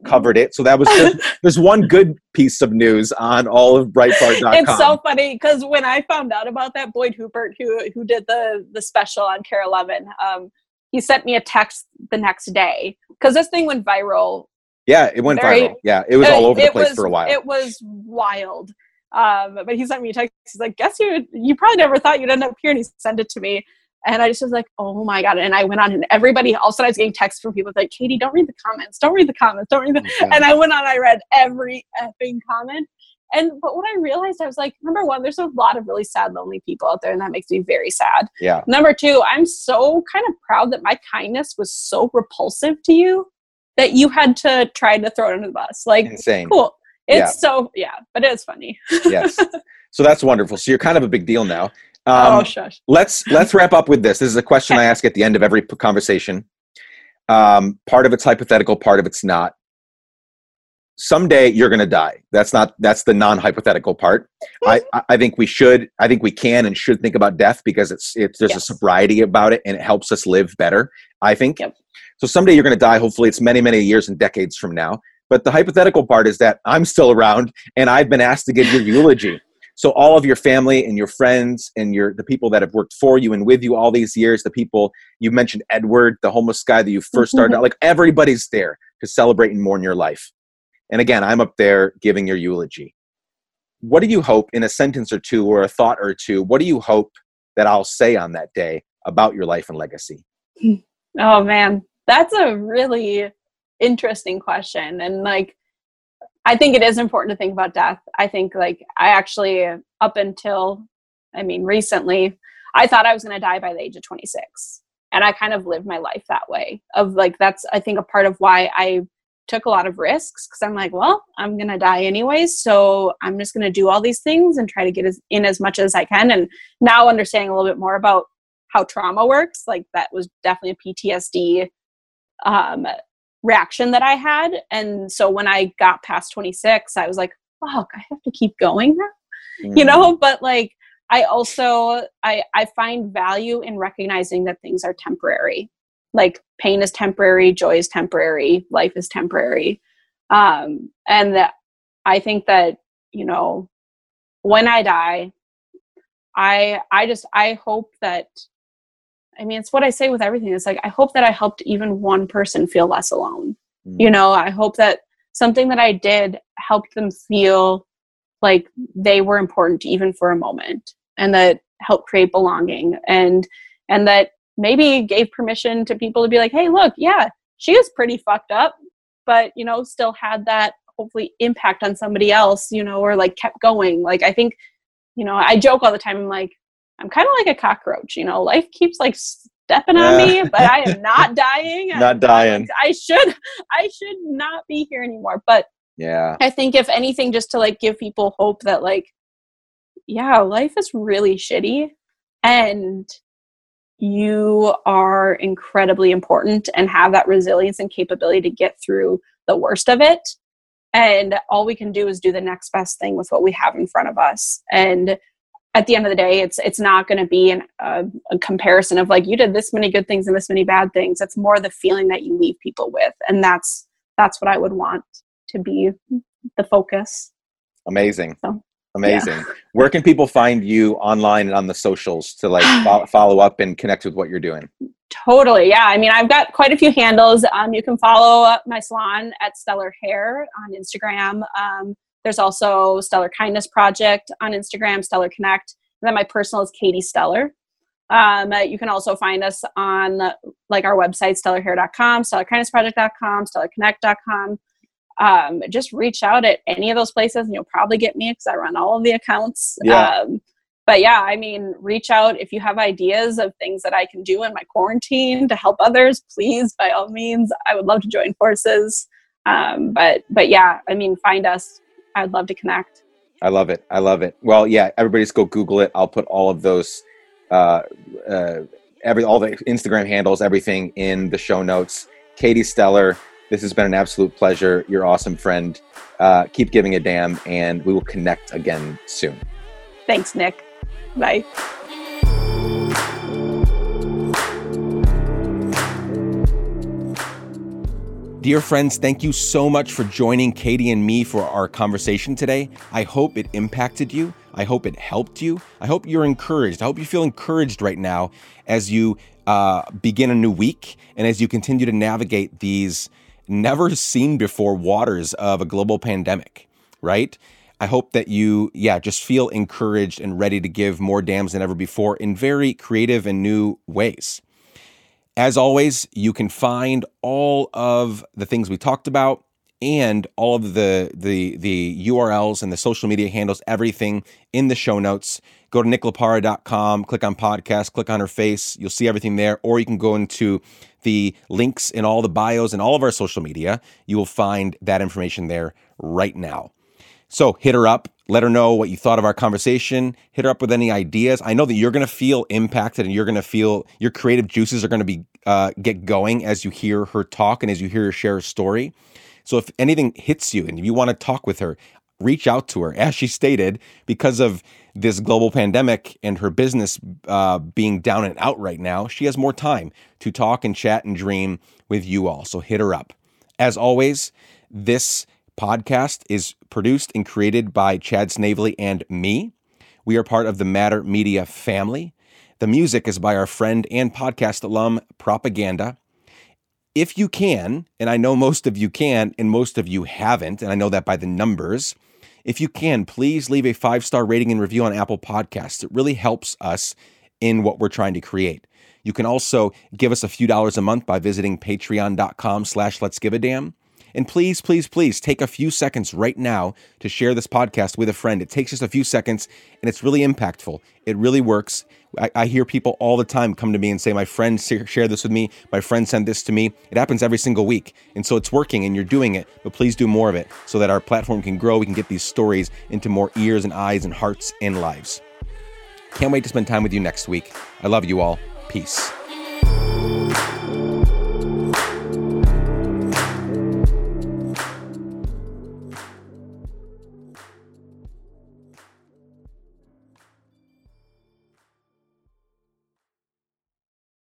covered it. So that was just, there's one good piece of news on all of Breitbart.com. It's so funny because when I found out about that, Boyd Hubert, who did the special on KARE 11, he sent me a text the next day because this thing went viral. Yeah, it went viral. Yeah, it was all over the place for a while. It was wild. But he sent me a text. He's like, guess you probably never thought you'd end up here. And he sent it to me. And I just was like, oh my God. And I went on and everybody, all of a sudden I was getting texts from people like, Katie, don't read the comments. Don't read the comments. Don't read the comments. And I went on, I read every effing comment. But what I realized, I was like, number one, there's a lot of really sad, lonely people out there. And that makes me very sad. Yeah. Number two, I'm so kind of proud that my kindness was so repulsive to you that you had to try to throw it under the bus. Like, insane. Cool. It's so, yeah, but it's funny. Yes. So that's wonderful. So you're kind of a big deal now. Oh, shush. Let's wrap up with this. This is a question I ask at the end of every conversation. Part of it's hypothetical, part of it's not. Someday you're going to die. That's the non-hypothetical part. I think we should, I think we can and should think about death because there's a sobriety about it and it helps us live better, I think. Yep. So someday you're going to die. Hopefully it's many, many years and decades from now. But the hypothetical part is that I'm still around and I've been asked to give your eulogy. So all of your family and your friends and the people that have worked for you and with you all these years, the people you mentioned, Edward, the homeless guy that you first started out, like everybody's there to celebrate and mourn your life. And again, I'm up there giving your eulogy. What do you hope in a sentence or two or a thought or two, what do you hope that I'll say on that day about your life and legacy? Oh man, that's a really interesting question. And like, I think it is important to think about death. I think like I actually up until, I mean, recently, I thought I was going to die by the age of 26. And I kind of lived my life that way of like, that's, I think a part of why I took a lot of risks. Cause I'm like, well, I'm going to die anyways. So I'm just going to do all these things and try to get in as much as I can. And now understanding a little bit more about how trauma works, like that was definitely a PTSD, reaction that I had. And so when I got past 26, I was like, fuck, I have to keep going now, you know? But like, I also, I find value in recognizing that things are temporary. Like pain is temporary, joy is temporary, life is temporary. And that I think that, you know, when I die, I hope that, I mean, it's what I say with everything. It's like, I hope that I helped even one person feel less alone. You know, I hope that something that I did helped them feel like they were important even for a moment and that helped create belonging and that maybe gave permission to people to be like, hey, look, yeah, she is pretty fucked up, but you know, still had that hopefully impact on somebody else, you know, or like kept going. Like, I think, you know, I joke all the time. I'm like, I'm kind of like a cockroach, you know, life keeps like stepping on me, but I am not dying. I should not be here anymore. But yeah, I think if anything, just to like give people hope that like, yeah, life is really shitty and you are incredibly important and have that resilience and capability to get through the worst of it. And all we can do is do the next best thing with what we have in front of us. And at the end of the day, it's not going to be a comparison of like, you did this many good things and this many bad things. It's more the feeling that you leave people with. And that's what I would want to be the focus. Amazing. So, amazing. Yeah. Where can people find you online and on the socials to like follow up and connect with what you're doing? Totally. Yeah. I mean, I've got quite a few handles. You can follow my salon at Steller Hair on Instagram. There's also Steller Kindness Project on Instagram, Steller Connect. And then my personal is Katie Steller. You can also find us on like our website, StellerHair.com, StellerKindnessProject.com, StellerConnect.com. Just reach out at any of those places and you'll probably get me because I run all of the accounts. Yeah. But yeah, I mean, reach out if you have ideas of things that I can do in my quarantine to help others, please, by all means, I would love to join forces. But yeah, I mean, find us. I'd love to connect. I love it. I love it. Well, yeah, everybody just go Google it. I'll put all of those, all the Instagram handles, everything in the show notes. Katie Steller, this has been an absolute pleasure. You're an awesome friend. Keep giving a damn and we will connect again soon. Thanks, Nick. Bye. Dear friends, thank you so much for joining Katie and me for our conversation today. I hope it impacted you. I hope it helped you. I hope you're encouraged. I hope you feel encouraged right now as you begin a new week and as you continue to navigate these never seen before waters of a global pandemic, right? I hope that you, just feel encouraged and ready to give more damns than ever before in very creative and new ways. As always, you can find all of the things we talked about and all of the URLs and the social media handles, everything in the show notes. Go to nicklapara.com, click on podcast, click on her face. You'll see everything there. Or you can go into the links in all the bios and all of our social media. You will find that information there right now. So hit her up. Let her know what you thought of our conversation. Hit her up with any ideas. I know that you're going to feel impacted and you're going to feel your creative juices are going to be get going as you hear her talk and as you hear her share her story. So if anything hits you and if you want to talk with her, reach out to her. As she stated, because of this global pandemic and her business being down and out right now, she has more time to talk and chat and dream with you all. So hit her up. As always, this podcast is produced and created by Chad Snavely and me. We are part of the Matter Media family. The music is by our friend and podcast alum, Propaganda. If you can, and I know most of you can, and most of you haven't, and I know that by the numbers, if you can, please leave a 5-star rating and review on Apple Podcasts. It really helps us in what we're trying to create. You can also give us a few dollars a month by visiting patreon.com/letsgiveadamn. And please, please, please take a few seconds right now to share this podcast with a friend. It takes just a few seconds and it's really impactful. It really works. I hear people all the time come to me and say, my friend shared this with me. My friend sent this to me. It happens every single week. And so it's working and you're doing it, but please do more of it so that our platform can grow. We can get these stories into more ears and eyes and hearts and lives. Can't wait to spend time with you next week. I love you all. Peace.